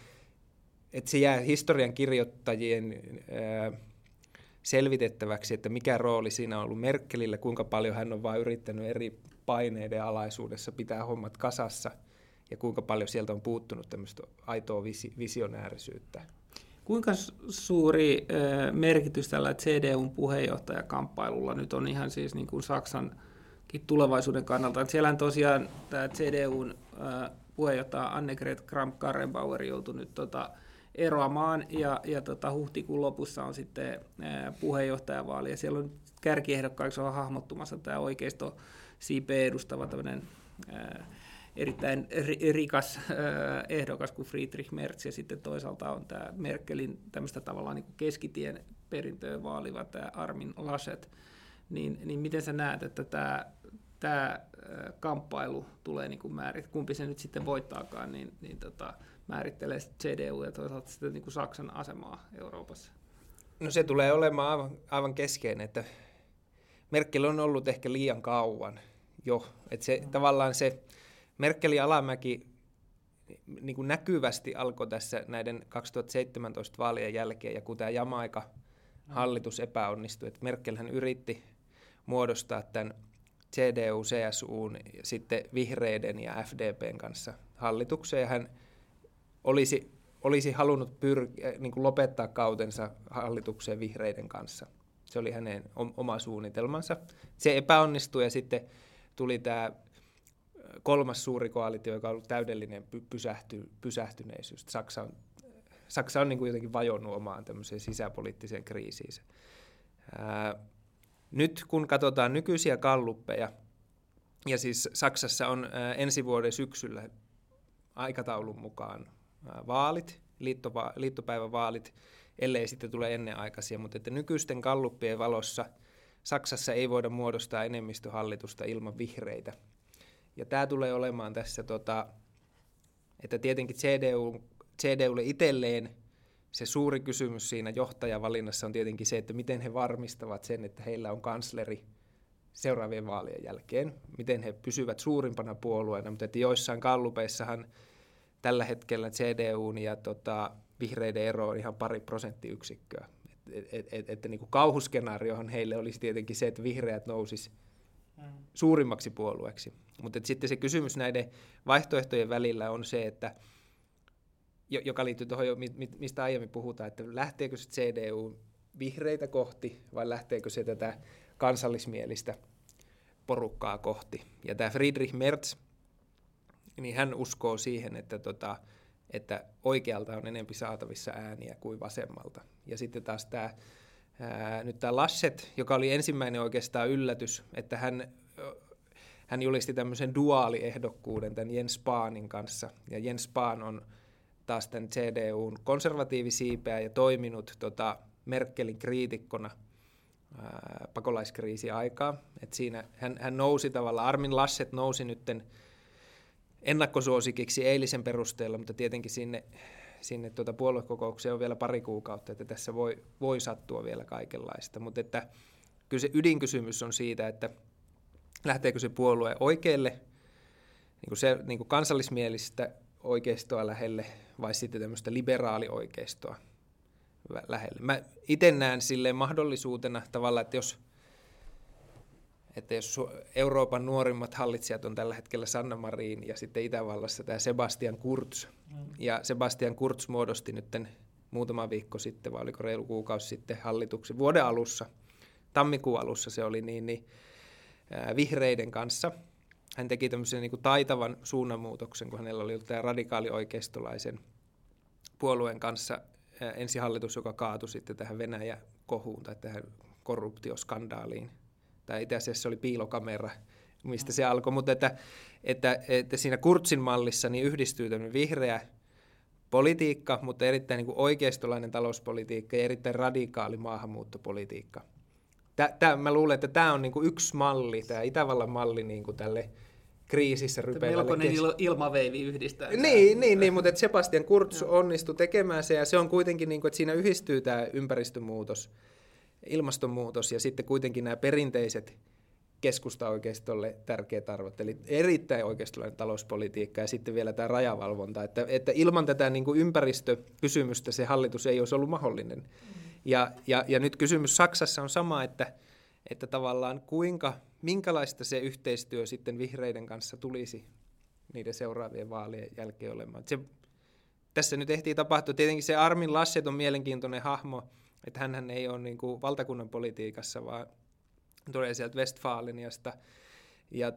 se jää historian kirjoittajien selvitettäväksi, että mikä rooli siinä on ollut Merkelillä, kuinka paljon hän on vain yrittänyt eri paineiden alaisuudessa pitää hommat kasassa ja kuinka paljon sieltä on puuttunut tämmöistä aitoa visionäärisyyttä. Kuinka suuri merkitys tällä CDUn puheenjohtajakamppailulla nyt on ihan siis niin kuin Saksankin tulevaisuuden kannalta? Siellähän tosiaan tämä CDUn puheenjohtaja Annegret Kramp-Karrenbauer joutui nyt eroamaan, ja huhtikuun lopussa on sitten puheenjohtajavaali, ja siellä on kärkiehdokkaiksi on hahmottumassa tämä oikeisto siipeä edustava tämmöinen erittäin rikas ehdokas kuin Friedrich Merz, ja sitten toisaalta on tämä Merkelin tämmöistä tavallaan niin kuin keskitien perintöön vaaliva tämä Armin Laschet, niin miten sä näet, että tämä kamppailu tulee niin kuin kumpi se nyt sitten voittaakaan, niin määrittelee CDU ja toisaalta sitten niin kuin Saksan asemaa Euroopassa? No se tulee olemaan aivan keskeinen, että Merkel on ollut ehkä liian kauan jo. Että se, tavallaan se Merkelin alamäki niin kuin näkyvästi alkoi tässä näiden 2017 vaalien jälkeen, ja kun tämä Jamaika-hallitus epäonnistui, että Merkelhän yritti muodostaa tämän CDU, CSUn ja sitten vihreiden ja FDPn kanssa hallitukseen, ja hän olisi halunnut niin kuin lopettaa kautensa hallitukseen vihreiden kanssa. Se oli hänen oma suunnitelmansa. Se epäonnistui, ja sitten tuli tämä kolmas suuri koalitio, joka on ollut täydellinen pysähtyneisyys. Saksa on niin kuin jotenkin vajonnut omaan tämmöiseen sisäpoliittiseen kriisiinsä. Nyt kun katsotaan nykyisiä galluppeja, ja siis Saksassa on ensi vuoden syksyllä aikataulun mukaan vaalit, liittopäivävaalit, ellei sitten tule ennenaikaisia, mutta että nykyisten galluppien valossa Saksassa ei voida muodostaa enemmistöhallitusta ilman vihreitä. Ja tämä tulee olemaan tässä, että tietenkin CDUlle itselleen se suuri kysymys siinä johtajavalinnassa on tietenkin se, että miten he varmistavat sen, että heillä on kansleri seuraavien vaalien jälkeen, miten he pysyvät suurimpana puolueena, mutta että joissain gallupeissahan tällä hetkellä CDUn ja vihreiden ero on ihan 2% Että niin kuin kauhuskenaariohan heille olisi tietenkin se, että vihreät nousisi suurimmaksi puolueeksi. Mutta sitten se kysymys näiden vaihtoehtojen välillä on se, että, joka liittyy tuohon, mistä aiemmin puhutaan, että lähteekö se CDU vihreitä kohti vai lähteekö se tätä kansallismielistä porukkaa kohti. Ja tämä Friedrich Merz, niin hän uskoo siihen, että oikealta on enempi saatavissa ääniä kuin vasemmalta. Ja sitten taas tämä Laschet, joka oli ensimmäinen oikeastaan yllätys, että hän julisti tämmöisen duaaliehdokkuuden tämän Jens Spahnin kanssa. Ja Jens Spahn on taas tämän CDUn konservatiivisiipeä ja toiminut Merkelin kriitikkona pakolaiskriisiaikaa. Et siinä hän nousi tavallaan, Armin Laschet nousi nytten ennakkosuosikiksi eilisen perusteella, mutta tietenkin sinne puoluekokoukseen on vielä 2 kuukautta, että tässä voi sattua vielä kaikenlaista. Mutta että kyllä se ydinkysymys on siitä, että lähteekö se puolue oikealle, niin kuin kansallismielistä oikeistoa lähelle, vai sitten tämmöistä liberaalioikeistoa lähelle. Mä itse näen silleen mahdollisuutena tavallaan, että jos Euroopan nuorimmat hallitsijat on tällä hetkellä Sanna Marin ja sitten Itävallassa tämä Sebastian Kurz. Ja Sebastian Kurz muodosti nyt muutama viikko sitten, vai oliko reilu kuukausi sitten hallituksen vuoden alussa, tammikuun alussa se oli vihreiden kanssa. Hän teki tämmöisen niin kuin taitavan suunnanmuutoksen, kun hänellä oli tämä radikaalioikeistolaisen puolueen kanssa ensi hallitus, joka kaatui sitten tähän Venäjä-kohuun tai tähän korruptioskandaaliin. Tai itse asiassa se oli piilokamera, mistä se alkoi, mutta että siinä Kurzin mallissa niin yhdistyy tämmöinen vihreä politiikka, mutta erittäin niin kuin oikeistolainen talouspolitiikka ja erittäin radikaali maahanmuuttopolitiikka. Mä luulen, että tämä on niin kuin yksi malli, tämä Itävallan malli niin kuin tälle kriisissä rypeilälle. Melkoinen ilmaveivi yhdistää. Niin, mutta Sebastian Kurz onnistui tekemään se, ja se on kuitenkin, niin kuin, että siinä yhdistyy tämä ympäristömuutos, ilmastonmuutos ja sitten kuitenkin nämä perinteiset keskustaoikeistolle tärkeät arvot, eli erittäin oikeistolainen talouspolitiikka ja sitten vielä tämä rajavalvonta, että ilman tätä niin kuin ympäristökysymystä se hallitus ei olisi ollut mahdollinen. Ja nyt kysymys Saksassa on sama, että tavallaan minkälaista se yhteistyö sitten vihreiden kanssa tulisi niiden seuraavien vaalien jälkeen olemaan. Tässä nyt ehtii tapahtua, tietenkin se Armin Laschet on mielenkiintoinen hahmo, että hänhän ei ole niin kuin valtakunnan politiikassa, vaan tulee sieltä Westfaleniasta. Ja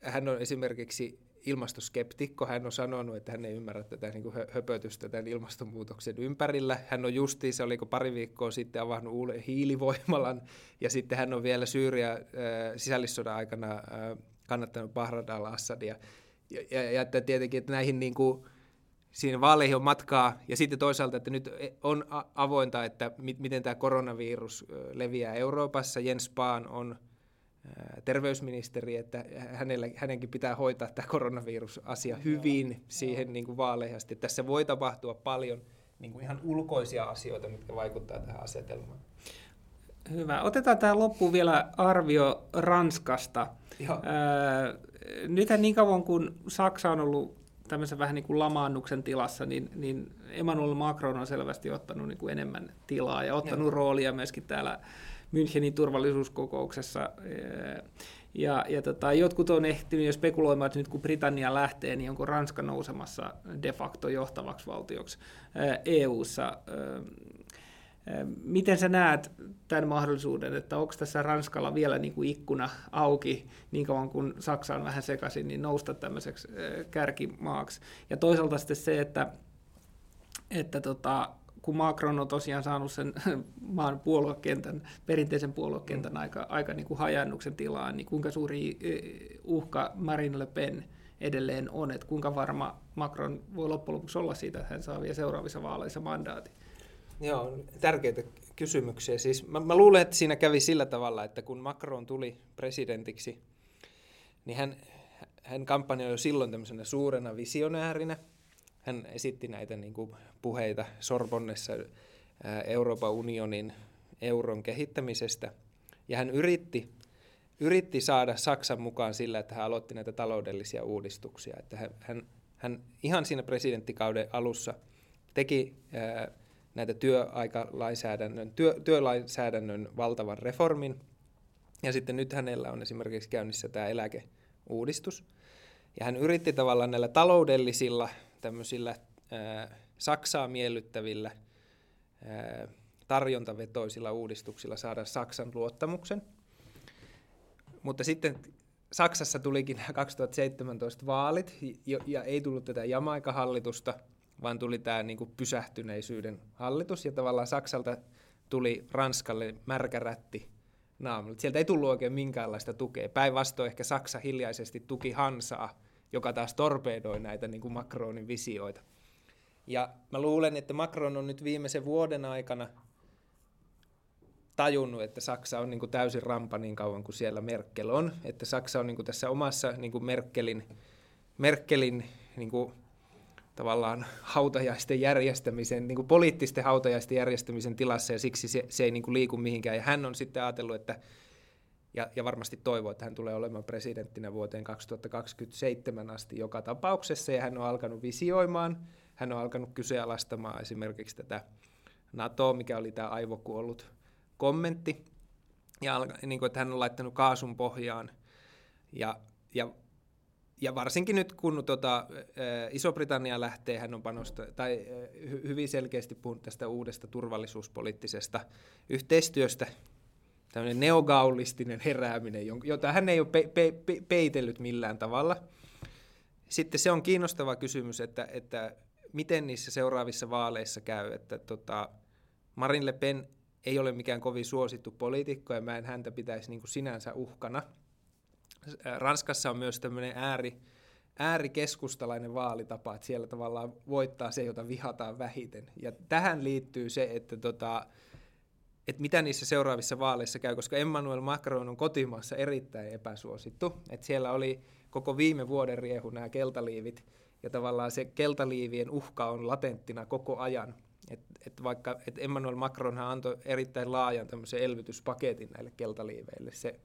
hän on esimerkiksi ilmastoskeptikko. Hän on sanonut, että hän ei ymmärrä tätä niin kuin höpötystä tämän ilmastonmuutoksen ympärillä. Hän on justiinsa, oliko 2 viikkoa sitten, avannut uuden hiilivoimalan. Ja sitten hän on vielä Syyrian sisällissodan aikana kannattanut Bahrad al-Assadia. Ja että tietenkin, että näihin niin kuin siinä vaaleihin on matkaa, ja sitten toisaalta, että nyt on avointa, että miten tämä koronavirus leviää Euroopassa. Jens Spahn on terveysministeri, että hänenkin pitää hoitaa tämä koronavirusasia hyvin siihen niin kuin vaaleihin asti. Tässä voi tapahtua paljon niin kuin ihan ulkoisia asioita, mitkä vaikuttavat tähän asetelmaan. Hyvä. Otetaan tähän loppuun vielä arvio Ranskasta. Nythän niin kauan kuin Saksa on ollut tämmöisen vähän niin kuin lamaannuksen tilassa, niin Emmanuel Macron on selvästi ottanut niin kuin enemmän tilaa ja ottanut roolia myöskin täällä Münchenin turvallisuuskokouksessa. Ja jotkut on ehtinyt jo spekuloimaan, että nyt kun Britannia lähtee, niin onko Ranska nousemassa de facto johtavaksi valtioksi EU:ssa. Miten sä näet tämän mahdollisuuden, että onko tässä Ranskalla vielä niin kuin ikkuna auki, niin kauan kun Saksa on vähän sekaisin, niin nousta tämmöiseksi kärkimaaksi? Ja toisaalta sitten se, että kun Macron on tosiaan saanut sen maan puoluekentän, perinteisen puoluekentän aika niin kuin hajannuksen tilaan, niin kuinka suuri uhka Marine Le Pen edelleen on, että kuinka varma Macron voi loppujen lopuksi olla siitä, että hän saa vielä seuraavissa vaaleissa mandaatin? Joo, tärkeitä kysymyksiä. Siis mä luulen, että siinä kävi sillä tavalla, että kun Macron tuli presidentiksi, niin hän kampanjoi jo silloin tämmöisenä suurena visionäärinä. Hän esitti näitä niin kuin puheita Sorbonnessa Euroopan unionin euron kehittämisestä. Ja hän yritti saada Saksan mukaan sillä, että hän aloitti näitä taloudellisia uudistuksia. Että hän ihan siinä presidenttikauden alussa teki näitä työlainsäädännön valtavan reformin. Ja sitten nyt hänellä on esimerkiksi käynnissä tämä eläkeuudistus. Ja hän yritti tavallaan näillä taloudellisilla, tämmöisillä Saksaa miellyttävillä tarjontavetoisilla uudistuksilla saada Saksan luottamuksen. Mutta sitten Saksassa tulikin nämä 2017 vaalit, ja ei tullut tätä Jamaika-hallitusta, vaan tuli tämä niin kuin pysähtyneisyyden hallitus, ja tavallaan Saksalta tuli Ranskalle märkärätti naamalle. Sieltä ei tullut oikein minkäänlaista tukea. Päinvastoin ehkä Saksa hiljaisesti tuki Hansaa, joka taas torpedoi näitä niin kuin Macronin visioita. Ja mä luulen, että Macron on nyt viimeisen vuoden aikana tajunnut, että Saksa on niin kuin täysin rampa niin kauan kuin siellä Merkel on. Että Saksa on niin kuin tässä omassa niin kuin Merkelin niin kuin tavallaan hautajaisten järjestämisen, niin kuin poliittisten hautajaisten järjestämisen tilassa, ja siksi se ei niin kuin liiku mihinkään. Ja hän on sitten ajatellut, että, ja varmasti toivoo, että hän tulee olemaan presidenttinä vuoteen 2027 asti joka tapauksessa, ja hän on alkanut visioimaan, hän on alkanut kyseenalaistamaan esimerkiksi tätä NATOa, mikä oli tämä aivokuollut kommentti, ja niin kuin, että hän on laittanut kaasun pohjaan, ja varsinkin nyt, kun Iso-Britannia lähtee, hän on hyvin selkeästi puhunut tästä uudesta turvallisuuspoliittisesta yhteistyöstä, tämmöinen neogaulistinen herääminen, jota hän ei ole peitellyt millään tavalla. Sitten se on kiinnostava kysymys, että miten niissä seuraavissa vaaleissa käy, että Marine Le Pen ei ole mikään kovin suosittu poliitikko, ja mä en häntä pitäisi niin kuin sinänsä uhkana. Ranskassa on myös tämmöinen äärikeskustalainen vaalitapa, että siellä tavallaan voittaa se, jota vihataan vähiten. Ja tähän liittyy se, että mitä niissä seuraavissa vaaleissa käy, koska Emmanuel Macron on kotimaassa erittäin epäsuosittu. Että siellä oli koko viime vuoden riehu nämä keltaliivit, ja tavallaan se keltaliivien uhka on latenttina koko ajan. Vaikka Emmanuel Macronhan antoi erittäin laajan tämmöisen elvytyspaketin näille keltaliiveille, se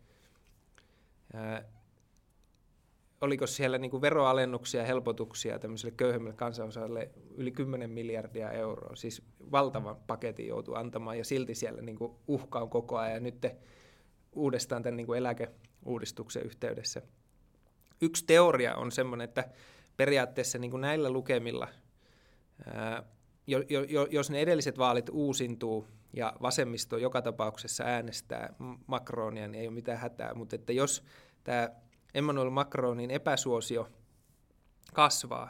oliko siellä niinku veroalennuksia ja helpotuksia tämmöiselle köyhemmälle kansanosalle yli 10 miljardia euroa, siis valtavan paketin joutui antamaan, ja silti siellä niinku uhka on koko ajan, ja nyt uudestaan tämän niinku eläkeuudistuksen yhteydessä. Yksi teoria on semmoinen, että periaatteessa niinku näillä lukemilla, jos ne edelliset vaalit uusintuu, ja vasemmisto joka tapauksessa äänestää Macronia, niin ei ole mitään hätää. Mutta että jos tämä Emmanuel Macronin epäsuosio kasvaa,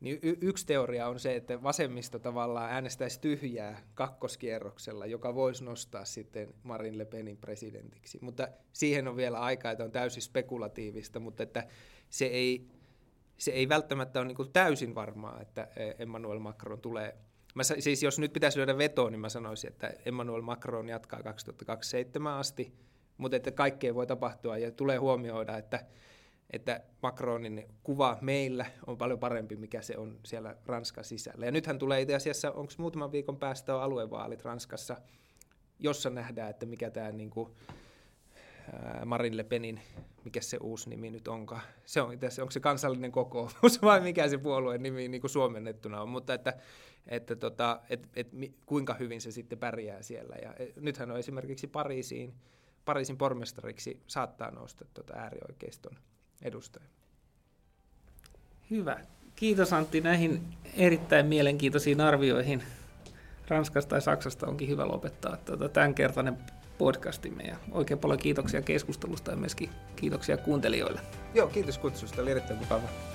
niin yksi teoria on se, että vasemmisto tavallaan äänestäisi tyhjää kakkoskierroksella, joka voisi nostaa sitten Marine Le Penin presidentiksi. Mutta siihen on vielä aikaa, että on täysin spekulatiivista, mutta että se ei välttämättä ole niin kuin täysin varmaa, että Emmanuel Macron tulee. Siis jos nyt pitäisi lyödä vetoa, niin mä sanoisin, että Emmanuel Macron jatkaa 2027 asti, mutta että kaikkea voi tapahtua, ja tulee huomioida, että Macronin kuva meillä on paljon parempi, mikä se on siellä Ranskan sisällä. Ja nythän tulee itse asiassa, onko muutaman viikon päästä on aluevaalit Ranskassa, jossa nähdään, että mikä tämä niin kuin Marine Le Penin, mikä se uusi nimi nyt onkaan. Se on, onko se Kansallinen Kokoomus vai mikä se puolueen nimi niin kuin suomennettuna on, mutta että kuinka hyvin se sitten pärjää siellä. Ja nythän on esimerkiksi Pariisin pormestariksi saattaa nousta äärioikeiston edustaja. Hyvä. Kiitos Antti näihin erittäin mielenkiintoisiin arvioihin. Ranskasta ja Saksasta onkin hyvä lopettaa tämänkertainen podcastimme. Ja oikein paljon kiitoksia keskustelusta ja myöskin kiitoksia kuuntelijoille. Joo, kiitos kutsusta. Oli erittäin mukavaa.